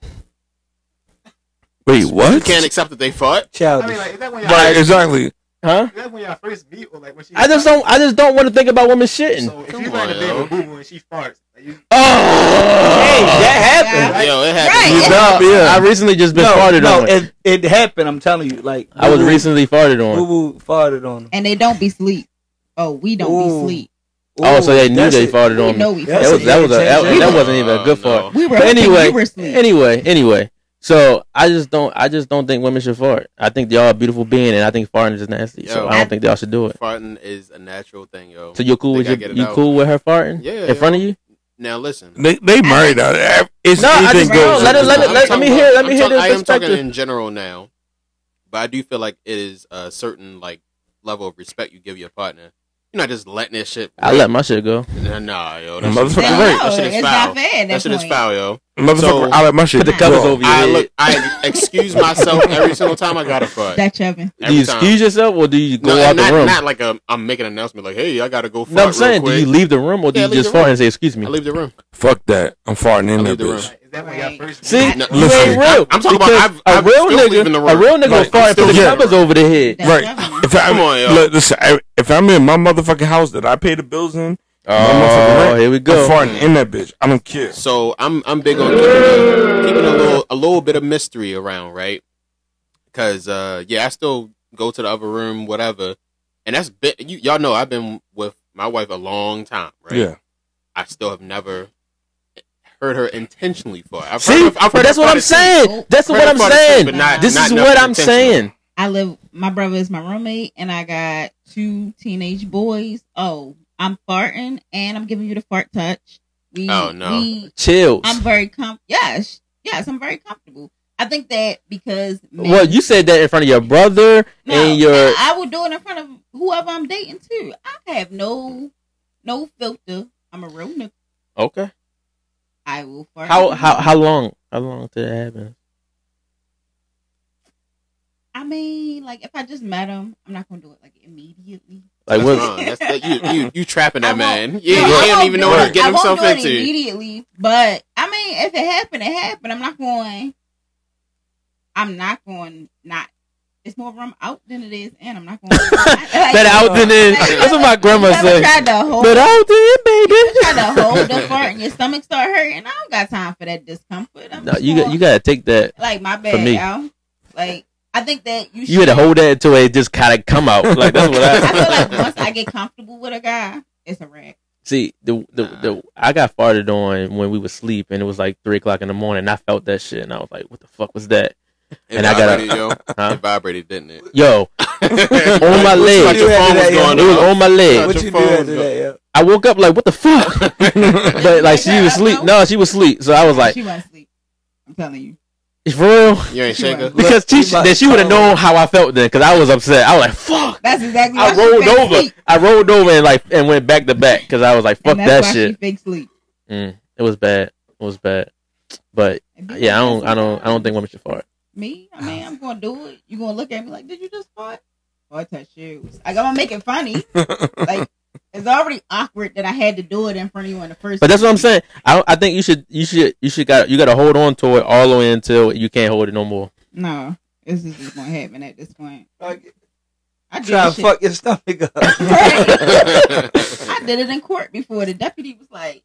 Wait, what? You can't accept that they fought? Childish. I mean, like, is that when y'all right, exactly. Huh? Is that when y'all first meet or like when she I just don't I just don't want to think about women shitting. So if you like a baby boo boo and she farts, like you... oh, hey, that happened. Yeah, yo, it happened. Right. You know, yeah. I recently just been no, farted no, on. No, it, it happened. I'm telling you, like I was recently farted on. Boo boo farted on. And they don't be sleep. Oh, we don't Ooh. be sleep. Ooh, oh, so they knew they it. farted we on. Know we that was, that was a, that, we that wasn't even a good no. fart. We were but anyway, we were asleep. anyway, anyway. So I just don't I just don't think women should fart. I think y'all are a beautiful being and I think farting is nasty. Yo, so I don't think y'all should do it. Farting is a natural thing, yo. So you're cool with your, you out. cool with her farting? Yeah. In yeah. front of you? Now listen. They they married out of it's no, I just, no, let, it, let, it, let, let me about, hear let me I'm hear ta- this I am talking in general now. But I do feel like it is a certain like level of respect you give your partner. You're not just letting that shit break. I let my shit go. Nah, yo. That, shit, that shit is it's foul. Not fair, that, that shit point. is foul, yo. So, I let my shit put the covers over your I head. Look, I excuse myself every single time I got a fart. That Chevin. Do you time. excuse yourself or do you go no, out not, the room? Not like a, I'm making an announcement like, hey, I got to go fart. No, I'm saying, real quick. Do you leave the room or do yeah, you just fart and say, excuse me? I leave the room. Fuck that. I'm farting in there, bitch. That right. first See, no, you listen, ain't real. I'm talking because about I've, I've a real nigga. A real nigga right. farting put the yeah. covers over the head. That's right. If I, Come on, yo. Look, listen, I, if I'm in my motherfucking house that I pay the bills in, oh, rent, here we go. I'm farting in that bitch. I don't care. So I'm I'm big on keeping a, keeping a little a little bit of mystery around, right? Because uh, yeah, I still go to the other room, whatever. And that's been, you, y'all know I've been with my wife a long time, right? Yeah. I still have never heard her intentionally fart. I've See, heard, I've heard that's what I'm saying. Sleep. That's what I'm saying. Sleep, not, this is what I'm saying. I live. My brother is my roommate, and I got two teenage boys. Oh, I'm farting, and I'm giving you the fart touch. We, oh no, we, chills. I'm very com. Yes, yes, I'm very comfortable. I think that because men, well, you said that in front of your brother no, and your. And I would do it in front of whoever I'm dating too. I have no, no filter. I'm a real nigga. Okay. I will fart. How how how long? How long did it happen? I mean, like if I just met him, I'm not gonna do it like immediately. Like what's wrong? That's, that, you you you trapping that man? Yeah, no, he don't even know what he's getting himself into. I won't do it immediately, but I mean, if it happened, it happened. I'm not going. I'm not going. Not. It's more rum out than it is, and I'm not going. Better out than it. That's what my grandma said. Better out than it, baby. You try to hold the fart and your stomach start hurting. I don't got time for that discomfort. I'm no, you got, you got to take that. Like my bad, y'all. Like I think that you. Should, you had to hold that until it just kind of come out. Like that's what I. I feel like once I get comfortable with a guy, it's a wrap. See, the the, nah. the I got farted on when we was asleep, and it was like three o'clock in the morning. And I felt that shit, and I was like, "What the fuck was that?" It and I got yo. Huh? It vibrated, didn't it? Yo, on my leg. Your phone was going it was on my leg. What you doing today? Yeah. I woke up like, what the fuck? But like she was asleep. No, she was asleep. So I was like, she was asleep. I'm telling you. For real? You ain't shaking because she, she, she would have known how I felt then because I was upset. I was like, fuck. That's exactly. Why I rolled over. Sleep. I rolled over and like and went back to back because I was like, fuck and that's that why shit. She fake sleep. Mm, it was bad. It was bad. But yeah, I don't, I don't, I don't think women should fart. Me? I mean, I'm going to do it. You're going to look at me like, did you just fart? Fart oh, touch shoes. Like, I'm going to make it funny. Like, it's already awkward that I had to do it in front of you in the first place. But that's what I'm saying. I I think you should, you should, you should got, you got to hold on to it all the way until you can't hold it no more. No. This is just going to happen at this point. Like, I try to fuck your stomach up. I did it in court before. The deputy was like,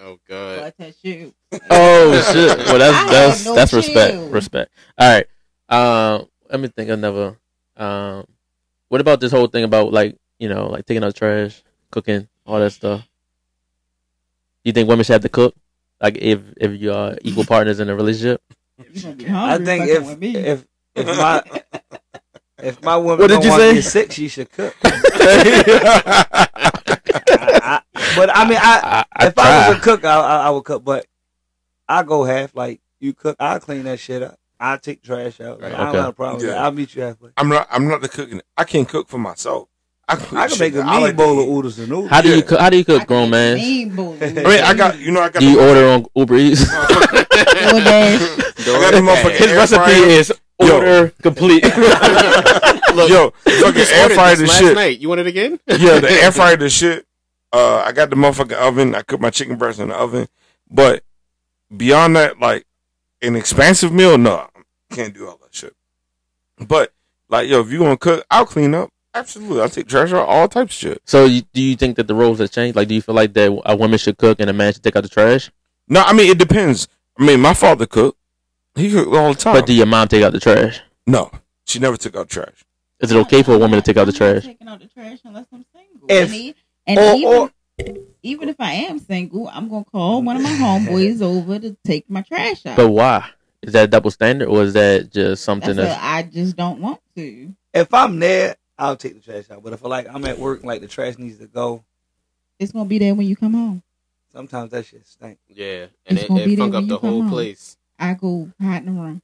oh god! Like, oh shit! Well, that's that's no that's chill. respect, respect. All right, um, uh, let me think. Another, um, what about this whole thing about like you know, like taking out trash, cooking, all that stuff. You think women should have to cook? Like if if you are equal partners in a relationship? I think if if if my if my woman what did don't you want say? to get sick, she should cook. I, I, but I mean, I, I, I if try. I was a cook, I, I, I would cook. But I go half. Like you cook, I clean that shit up. I take trash out. Like, okay. I don't have a problem. Yeah. I'll meet you halfway. I'm not. I'm not the cooking. I can't cook for myself. I, I can make a mean bowl of oodles and noodles. How do you cook? How do you cook, grown man? Mean bowl. I mean, I got. You know, I got. Do you order on Uber Eats? His recipe is order complete. Look, yo, fucking air fryer the shit. Last night, you want it again? Yeah, the air fryer the shit. Uh, I got the motherfucking oven. I cook my chicken breast in the oven. But beyond that, like an expansive meal, no, I can't do all that shit. But like, yo, if you gonna cook, I'll clean up. Absolutely, I take trash out, all types of shit. So, you, do you think that the roles have changed? Like, do you feel like that a woman should cook and a man should take out the trash? No, I mean it depends. I mean, my father cooked; he cooked all the time. But do your mom take out the trash? No, she never took out trash. Is it okay for a woman to take out the trash? I'm not taking out the trash unless I'm single. If- And or, even, or, even if I am single, I'm going to call one of my homeboys over to take my trash out. But why? Is that double standard or is that just something that's that's... I just don't want to? If I'm there, I'll take the trash out. But if I like, I'm at work and like the trash needs to go. It's going to be there when you come home. Sometimes that shit stinks. Yeah. And it's it, it funk up the whole home. place. I go hide in the room.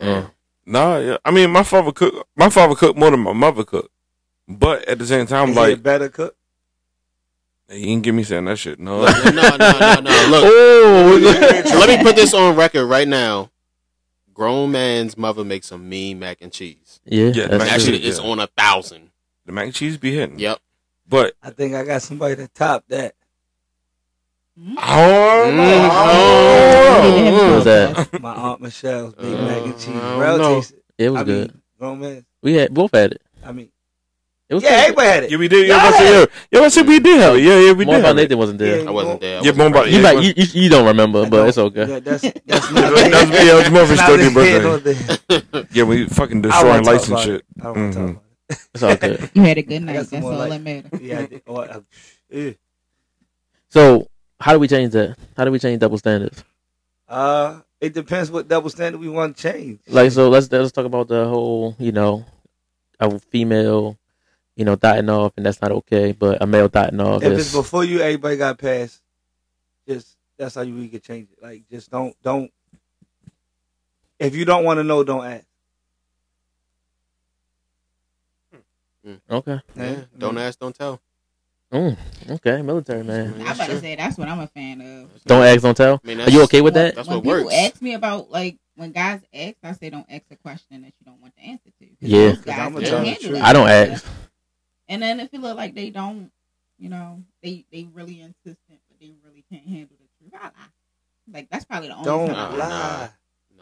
yeah. No, yeah. I mean, my father cooked my father cooked more than my mother cooked. But at the same time, Is like... Is he a better cook? He didn't give me saying that shit. No, no, no, no, no. Look, oh, let me put this on record right now. Grown man's mother makes some mean mac and cheese. Yeah, yeah actually, true. it's yeah. on a thousand. The mac and cheese be hitting. Yep. But I think I got somebody to top that. Mm. Oh, mm. oh. What was that? My aunt Michelle's big uh, mac and cheese. No, it was I good. Mean, grown man. We had both had it. I mean. Yeah, crazy. everybody had it. Yeah, we did. Yeah, said, yeah, yeah, we did. Have it. Yeah, yeah, we more did. More about Nathan wasn't there. Yeah, I wasn't there. I yeah, wasn't more about you, yeah, you, you. You don't remember, but don't, it's okay. Yeah, that's that's not that's yeah, more birthday. Yeah, we fucking destroying lights and shit. I don't want to talk about it. It's all good. You had a good night. That's all light. that matters. Yeah. I did. Oh, I, yeah. So, how do we change that? How do we change double standards? Uh, it depends what double standard we want to change. Like, so let's let's talk about the whole, you know, a female. You know, dotting off, and that's not okay. But a male dotting off. If is... it's before you, everybody got past. Just that's how you we can change it. Like, just don't, don't. If you don't want to know, don't ask. Mm. Okay. Yeah. Yeah. Don't mm. ask, don't tell. Mm. Okay, military man. I'm about to say that's what I'm a fan of. Don't ask, don't tell. I mean, are you okay with when, that? That's when what people works. Ask me about like. When guys ask, I say don't ask a question that you don't want the answer to. Yeah, guys don't I don't ask. And then if it look like they don't, you know, they they really insistent, but they really can't handle the truth, I lie. Like that's probably the only don't time lie.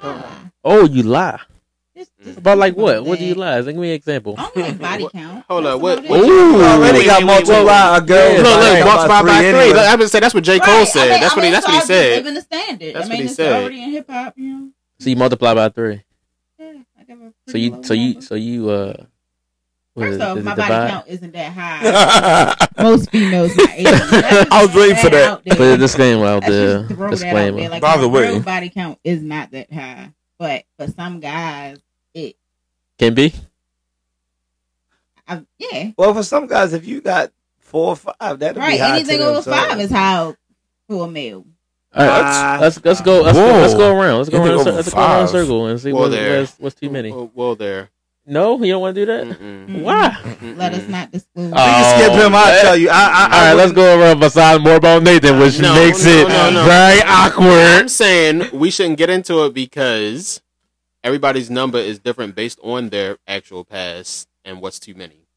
I lie. lie. Oh, you lie. Just, just about like what? What do you lie? Give me an example. Only like body count. Hold on. What? what Ooh, already wait, got multiplied a girl. Look, look, multiplied by three. Anyway. Look, I would say that's what J. Cole right. said. I mean, that's I mean, what he. That's so what he said. Living the standard. That's I mean, what he it's said. Already in hip hop, you know. So you multiply by three. Yeah, I give a so you, so you, so you. Uh, First off, my body divide? count isn't that high. Most females, my age. I was waiting for that. But the disclaimer out there. Disclaimer. Like, by the way, real body count is not that high, but for some guys, it can be. I, yeah. Well, for some guys, if you got four or five, that right. Be high anything over so. five is high for a male. All right, let's, let's let's go let's, go let's go around let's go around let's go around a circle and see well, what's, what's too many. Well, well, there. No, you don't want to do that. Mm-mm. Why? Mm-mm. Let us not disclose. Oh, you skip him. I'll tell you. I, I, all right, I let's go around beside more about Nathan, which no, makes no, it no, no, no. very awkward. I'm saying we shouldn't get into it because everybody's number is different based on their actual past and what's too many.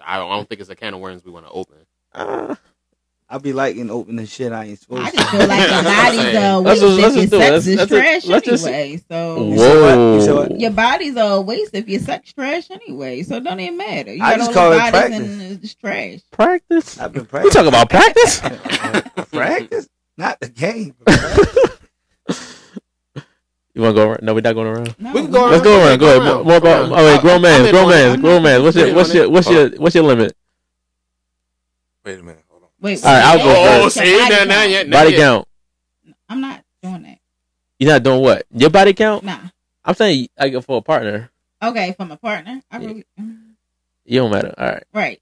I don't, I don't think it's a can of worms we want to open. Uh. I be liking opening shit I ain't supposed to. I just feel like the body's uh, let's just, let's just do it. Let's, let's trash just, let's anyway. Just... So whoa. So what, so your body's a waste if your sex trash anyway. So it don't even matter. You I got just call it practice. It's trash. Practice? I've been practicing. We talking about practice? Practice? Not the game. You want to go around? No, we're not going around. No, we can go around. Let's go around. Go ahead. More about. All right, grown man. Grown man. Grown man. What's your what's your what's your what's your limit? Wait a minute. Hold on. Wait. All right, I'll go first. Body count. I'm not doing that. You're not doing what? Your body count? Nah. I'm saying I go for a partner. Okay, for my partner. I yeah. really... You don't matter. All right. Right.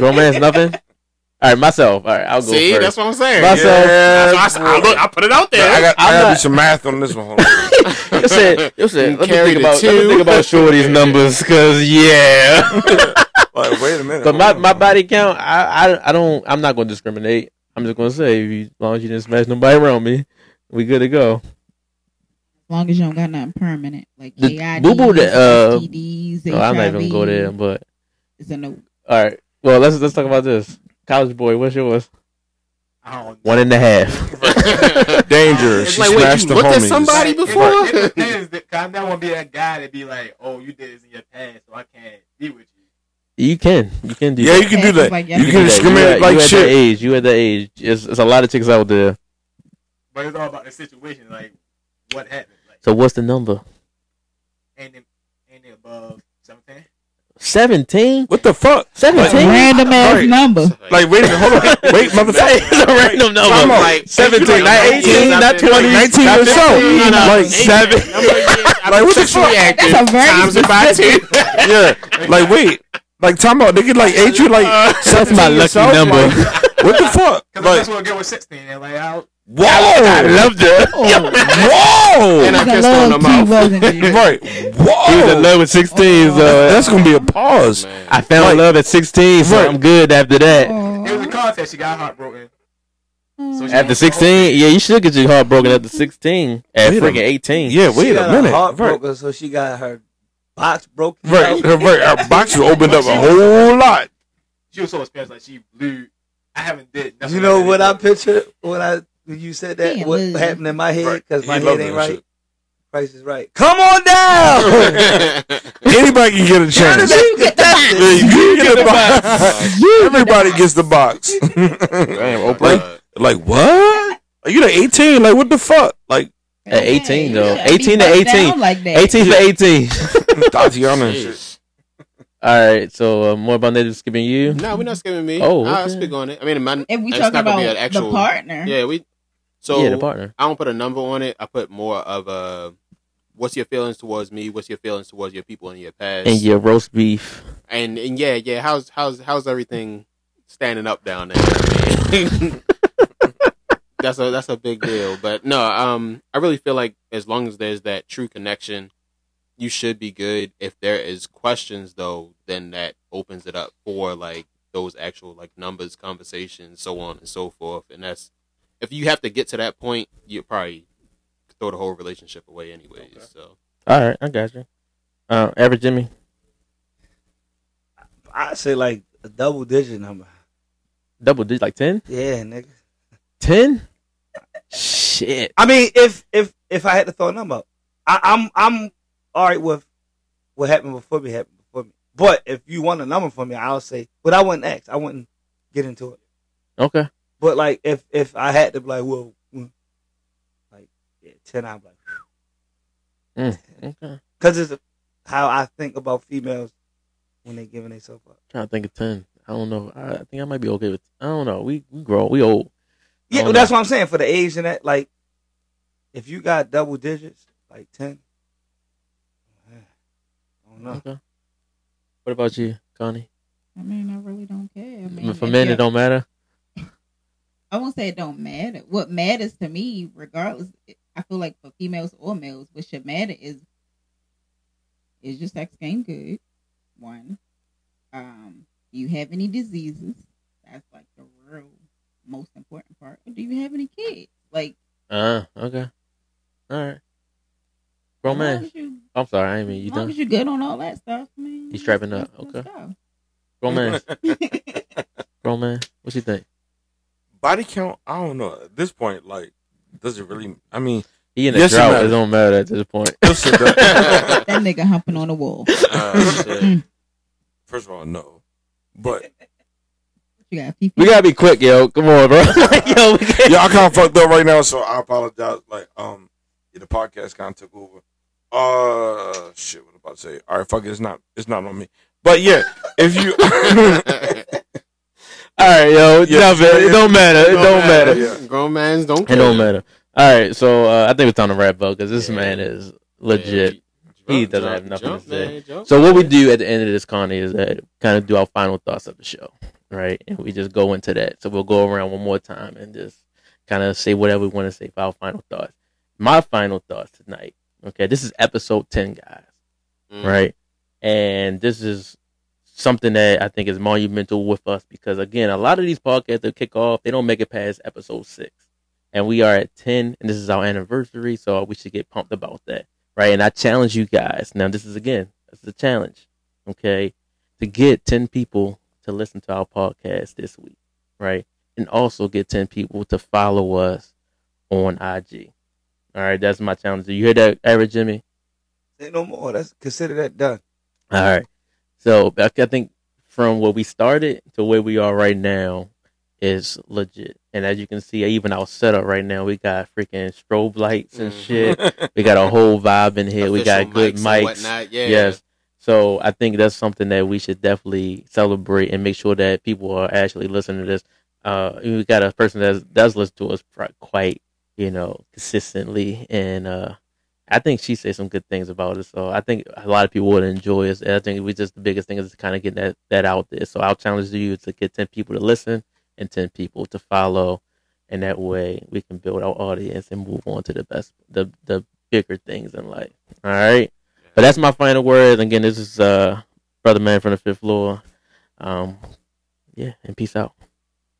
Romance, nothing? All right, myself. All right, I'll go See, first. See, that's what I'm saying. Myself. Yeah. That's I, I, look, I put it out there. I got, I got to do some math on this one. You said, you said, let, me think about, let me think about Shorty's numbers, because, yeah. Like, wait a minute. But my, my body count, I, I, I don't, I'm not going to discriminate. I'm just going to say, if you, as long as you didn't smash nobody around me, we good to go. As long as you don't got nothing permanent, like A I Ds, uh, S T Ds, oh, I'm not even gonna go there, but it's a no. All right, well let's let's talk about this. College boy, what's yours? I don't know. One and a half. Danger. It's she like, smashed wait, you the looked homies. At somebody before? It, it, it is, cause I don't want to be that guy that be like, oh, you did this in your past, so I can't be with you. You can, you can do. Yeah, that. You can do that. Like, yes, you, you can discriminate like you at shit. That age, you at that age. It's, it's a lot of chicks out there. But it's all about the situation, like what happened. So what's the number? Ain't it, ain't it above seventeen? seventeen? What the fuck? seventeen? Random ass right. number. Like, wait a minute, hold on. Wait, motherfucker. It's a random number. Come on. Like, seventeen, not eighteen, not twenty, nineteen or so. No, no, like, seven. Like, what the fuck? That's a very times it by two. Yeah. Like, wait. Like, time out. They get like eight, you like, uh, that's my lucky yourself. Number. Like, what the fuck? Because like, I just want to get with sixteen. And like, I'll. Whoa! I loved it. Whoa! And I kissed on the mouth. Right. Whoa! He was in love at sixteen, oh, so that's gonna be a pause. Man. I found like, love at sixteen, so right. I'm good after that. It was a contest. She got heartbroken. So she after sixteen, yeah, you should get your heartbroken after sixteen. At freaking eighteen, yeah. Wait she got a minute. Heartbroken, right. So she got her box broken. Right, her, right. Her box opened up a whole lot. She was so expensive, like she blew. I haven't did. You know what I picture when I. You said that Damn, what man. Happened in my head because my he head ain't right. Shit. Price is right. Come on down. Anybody can get a chance. You get, you get the box. box. Everybody gets the box. Damn, Oprah. Like, like what? Are you the eighteen? Like what the fuck? Like at eighteen though. Eighteen to eighteen. Like that. Eighteen to eighteen. Tatiana and shit. All right, so uh, more about that is skipping you. No, we're not skipping me. Oh, okay. I'll speak on it. I mean, my, if we talk about an actual, the partner, yeah, we. So yeah, the partner. I don't put a number on it. I put more of a, what's your feelings towards me? What's your feelings towards your people in your past? And your roast beef. And and yeah, yeah. How's how's how's everything standing up down there? that's a that's a big deal. But no, um, I really feel like as long as there's that true connection, you should be good. If there is questions though, then that opens it up for like those actual like numbers, conversations, so on and so forth. And that's. If you have to get to that point, you probably throw the whole relationship away anyways. Okay. So, all right, I got you. Uh, average Jimmy, I'd say like a double digit number. Double digit, like ten? Yeah, nigga. Ten? Shit. I mean, if if if I had to throw a number, up, I, I'm I'm all right with what happened before me happened before me. But if you want a number for me, I'll say. But I wouldn't ask. I wouldn't get into it. Okay. But like, if if I had to be like, well, like yeah, ten, I'd be like, mm, okay, because it's how I think about females when they giving themselves up. I'm trying to think of ten, I don't know. I, I think I might be okay with. I don't know. We we grow, we old. Yeah, well, that's what I'm saying for the age and that. Like, if you got double digits, like ten, I don't know. Okay. What about you, Connie? I mean, I really don't care. I mean, for men, it don't matter. I won't say it don't matter. What matters to me, regardless, I feel like for females or males, what should matter is is your sex game good? One, um, do you have any diseases? That's like the real most important part. Or do you have any kids? Like, uh, okay, all right, romance. You, I'm sorry, I mean you done. As long as you good on all that stuff, man. He's strapping up, okay. Romance, romance. What you think? Body count, I don't know. At this point, like, does it really? I mean, he in a yes drought. It don't matter at this point. That nigga humping on the wall. Uh, shit. First of all, no. But you gotta pee-pee. We gotta be quick, yo. Come on, bro. Like, yo, we can't... yo, I kind of fucked up right now, so I apologize. Like, um, yeah, the podcast kind of took over. Uh, shit. What about to say? All right, fuck it. It's not. It's not on me. But yeah, if you. All right, yo, yeah. Enough yeah. It. it don't matter. It don't, don't matter. matter. Yeah. Grown man's don't care. It don't matter. All right, so uh, I think it's time to wrap up because this yeah. man is legit. Yeah. He jump, doesn't jump, have nothing jump, to say. Man, jump, so what we do at the end of this, Connie, is that kind of do our final thoughts of the show, right? And we just go into that. So we'll go around one more time and just kind of say whatever we want to say for our final thoughts. My final thoughts tonight, okay? This is episode ten, guys, mm. right? And this is something that I think is monumental with us because, again, a lot of these podcasts that kick off, they don't make it past episode six. And we are at ten, and this is our anniversary, so we should get pumped about that. Right, and I challenge you guys. Now, this is, again, this is a challenge, okay, to get ten people to listen to our podcast this week, right? And also get ten people to follow us on I G. All right, that's my challenge. Do you hear that, Eric Jimmy? Say no more. That's consider that done. All right. So I think from where we started to where we are right now is legit. And as you can see, even our setup right now, we got freaking strobe lights and mm. shit. We got a whole vibe in here. Official we got good mics. mics. Yeah. Yes. So I think that's something that we should definitely celebrate and make sure that people are actually listening to this. Uh, we got a person that does listen to us quite, you know, consistently. And uh, I think she said some good things about us. So I think a lot of people would enjoy us. And I think we just the biggest thing is kind of getting that, that out there. So I'll challenge you to get ten people to listen and ten people to follow, and that way we can build our audience and move on to the best, the the bigger things in life. All right, yeah. But that's my final word. Again, this is uh, Brother Man from the fifth floor. Um, yeah, and peace out.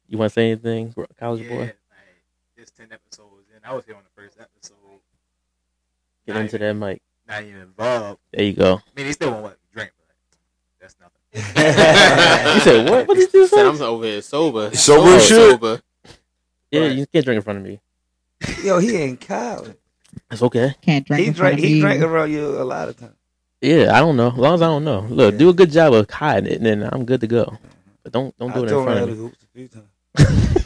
You want to say anything, College yeah, Boy? Like, it's ten episodes, and I was here on the first episode. Get not into even, that mic. Not even involved. There you go. I mean, they still want what drink, but that's nothing. You said what? What did you say? I'm over here sober. Sober, sober shit. Sober. Yeah, right. You can't drink in front of me. Yo, he ain't Kyle. That's okay. Can't drink. He drank. He drank around you a lot of times. Yeah, I don't know. As long as I don't know. Look, yeah. do a good job of hiding it, and then I'm good to go. But don't don't do I it in front of me. Hoops a few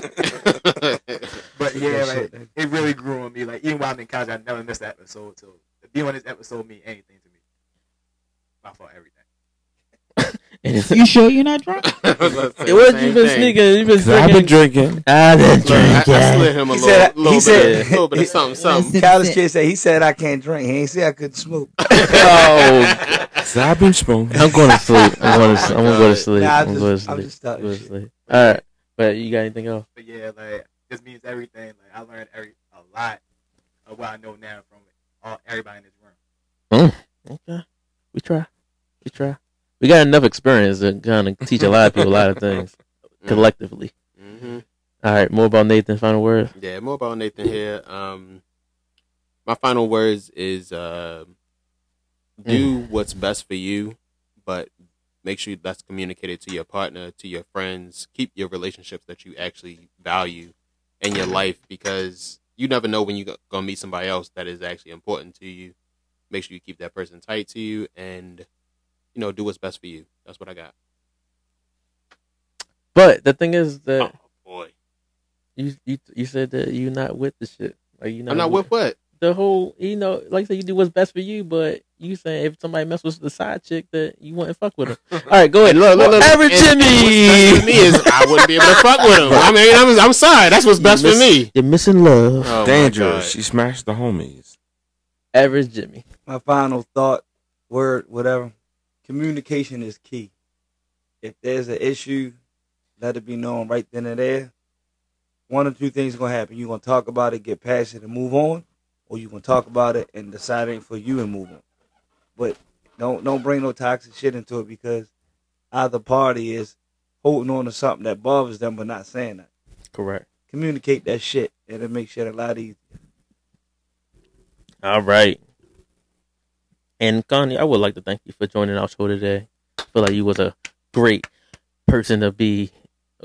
times. But yeah, like, it really grew on me. Like even while I'm in college, I never missed that episode. So being on this episode mean anything to me. My fault, everything. You sure you're not drunk? What you been thing. sneaking? You been sneaking? I've been drinking. I've been drinking. I, I slid him a he little, said, little, he said, bit, little bit of something, something. College kid said, he said I can't drink. He ain't say I couldn't smoke. Oh. So I've been smoking. I'm going to sleep. I'm going to, I'm going to go to sleep. Nah, I'm, I'm going to sleep. I'm just I'm going to sleep. All right. But you got anything else? But yeah, like, this means everything. Like, I learned every, a lot of what I know now from all, everybody in this room. Mm. Okay. We try. We try. We got enough experience to kind of teach a lot of people a lot of things collectively. Mm-hmm. All right, more about Nathan. Final word. Yeah, more about Nathan here. Um, my final words is uh, do mm. what's best for you, but make sure that's communicated to your partner, to your friends. Keep your relationships that you actually value in your life because you never know when you're gonna meet somebody else that is actually important to you. Make sure you keep that person tight to you and. You know, do what's best for you. That's what I got. But the thing is that oh, boy, you you you said that you're not with the shit. Like you not. I'm not with, with what the whole. You know, like I said, you do what's best for you. But you saying if somebody mess with the side chick, that you wouldn't fuck with him. All right, go ahead. Look, look, look. Average Jimmy. What's best for me is I wouldn't be able to fuck with him. I mean, I'm, I'm sorry. That's what's best miss, for me. You're missing love. Oh, dangerous. She smashed the homies. Average Jimmy. My final thought, word, whatever. Communication is key. If there's an issue, let it be known right then and there. One or two things are going to happen. You're going to talk about it, get past it, and move on, or you're going to talk about it and decide it ain't for you and move on. But don't don't bring no toxic shit into it because either party is holding on to something that bothers them but not saying that. Correct. Communicate that shit, and it makes shit a lot easier. All right. And Connie, I would like to thank you for joining our show today. I feel like you was a great person to be.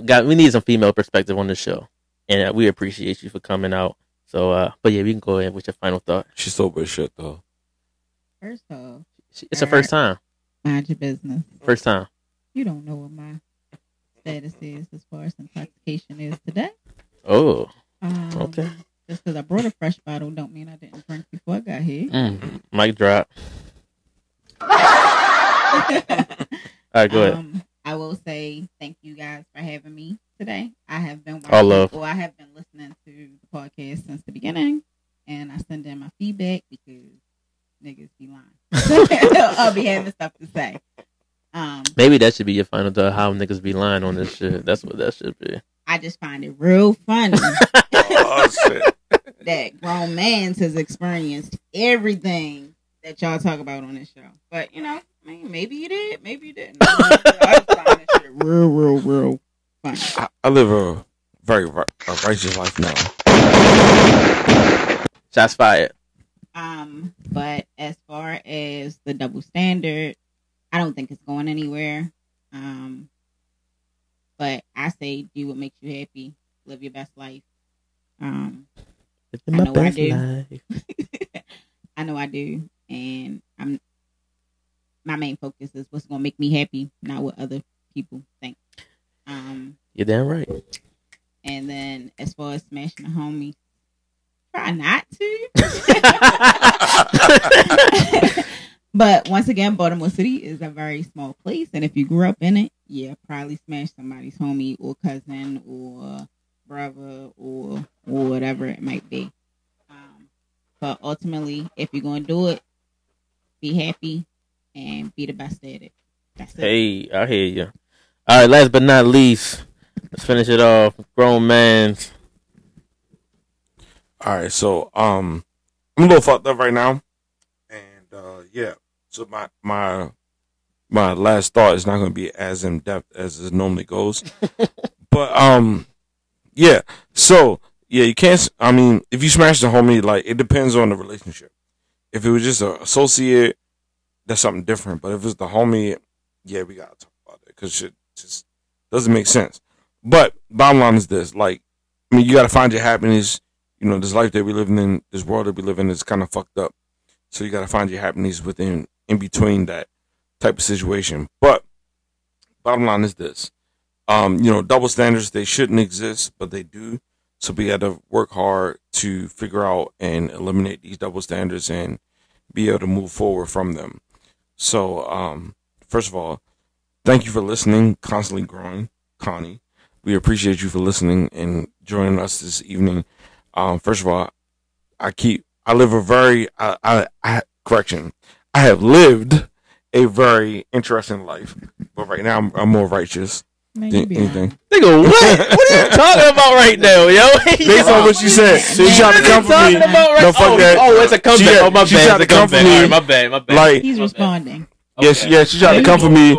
Got we need some female perspective on the show, and we appreciate you for coming out. So, uh, but yeah, we can go ahead with your final thought. She's sober as shit though. First off, it's her first time. Mind your business. First time. You don't know what my status is as far as intoxication is today. Oh. Um, okay. Just because I brought a fresh bottle don't mean I didn't drink before I got here. Mm. Mic drop. All right, go ahead. Um, I will say thank you guys for having me today. I have been watching, I love. Or I have been listening to the podcast since the beginning, and I send in my feedback because niggas be lying. I'll be having stuff to say. Um, Maybe that should be your final thought, how niggas be lying on this shit. That's what that should be. I just find it real funny oh, shit. that grown man has experienced everything that y'all talk about on this show. But, you know, I mean, maybe you did, maybe you didn't. I just find that shit real, real, real funny. I, I live a very a righteous life now. Shots fired. Um, but as far as the double standard, I don't think it's going anywhere. Um, but I say do what makes you happy. Live your best life. Um, I know I do. I know I do. And I'm, my main focus is what's going to make me happy, not what other people think. Um, You're damn right. And then as far as smashing a homie, try not to. But once again, Baltimore City is a very small place. And if you grew up in it, yeah, probably smash somebody's homie or cousin or brother or, or whatever it might be. Um, but ultimately, if you're going to do it, be happy and be the best at it. That's it. Hey, I hear you. All right, last but not least, let's finish it off. Grown man's. All right, so um, I'm a little fucked up right now. And uh, yeah. So my my my last thought is not going to be as in depth as it normally goes, but um, yeah. So yeah, you can't. I mean, if you smash the homie, like it depends on the relationship. If it was just an associate, that's something different. But if it's the homie, yeah, we gotta talk about it because shit just doesn't make sense. But bottom line is this: like, I mean, you gotta find your happiness. You know, this life that we live in, this world that we live in, is kind of fucked up. So you gotta find your happiness within. In between that type of situation. But bottom line is this. Um, you know, double standards, they shouldn't exist, but they do. So we got to work hard to figure out and eliminate these double standards and be able to move forward from them. So, um, first of all, thank you for listening, Constantly Growing, Connie. We appreciate you for listening and joining us this evening. Um, first of all, I keep, I live a very, I, I, I correction. I have lived a very interesting life, but right now I'm, I'm more righteous Maybe. than anything. Nigga, what? What are you talking about right now, yo? Based on what you said, she tried to come for me. Right? No, fuck oh, that. Oh, it's a comeback. Had, oh, my she bad. She tried to come for me. Right, my bad, my bad. Like, he's responding. Okay. Yes, yeah, she tried to come for me.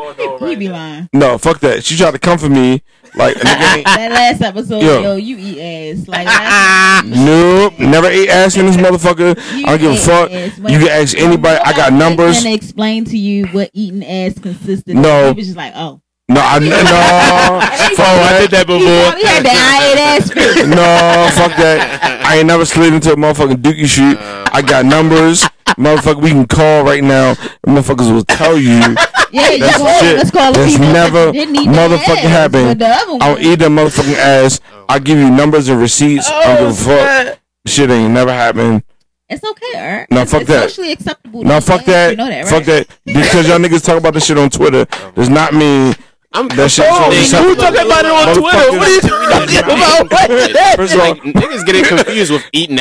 He be lying. No, fuck that. She tried to come for me. Like that last episode, yo, yo you eat ass. Like last nope, never ate ass in this motherfucker. You I don't give a fuck. You can ask anybody. I got numbers. Gonna explain to you what eating ass consisted. No, people just like, oh, no, I no. Fuck, I did that before. He had the I ate ass. No, fuck that. I ain't never slid into a motherfucking dookie shoot. I got numbers, motherfucker. We can call right now. Motherfuckers will tell you. Yeah, that's yeah, shit. Let's call that's never motherfucking happened. I'll eat that motherfucking ass. I'll give you numbers and receipts. Oh, I don't give a fuck. Shit ain't never happened. It's okay, alright? No, fuck it's that. Socially acceptable. No, fuck that. You know that right? Fuck that. Because y'all niggas talk about this shit on Twitter does not mean I'm that shit's all this shit. Who talking about it on Twitter? What are you talking about? First of all, niggas getting confused with eating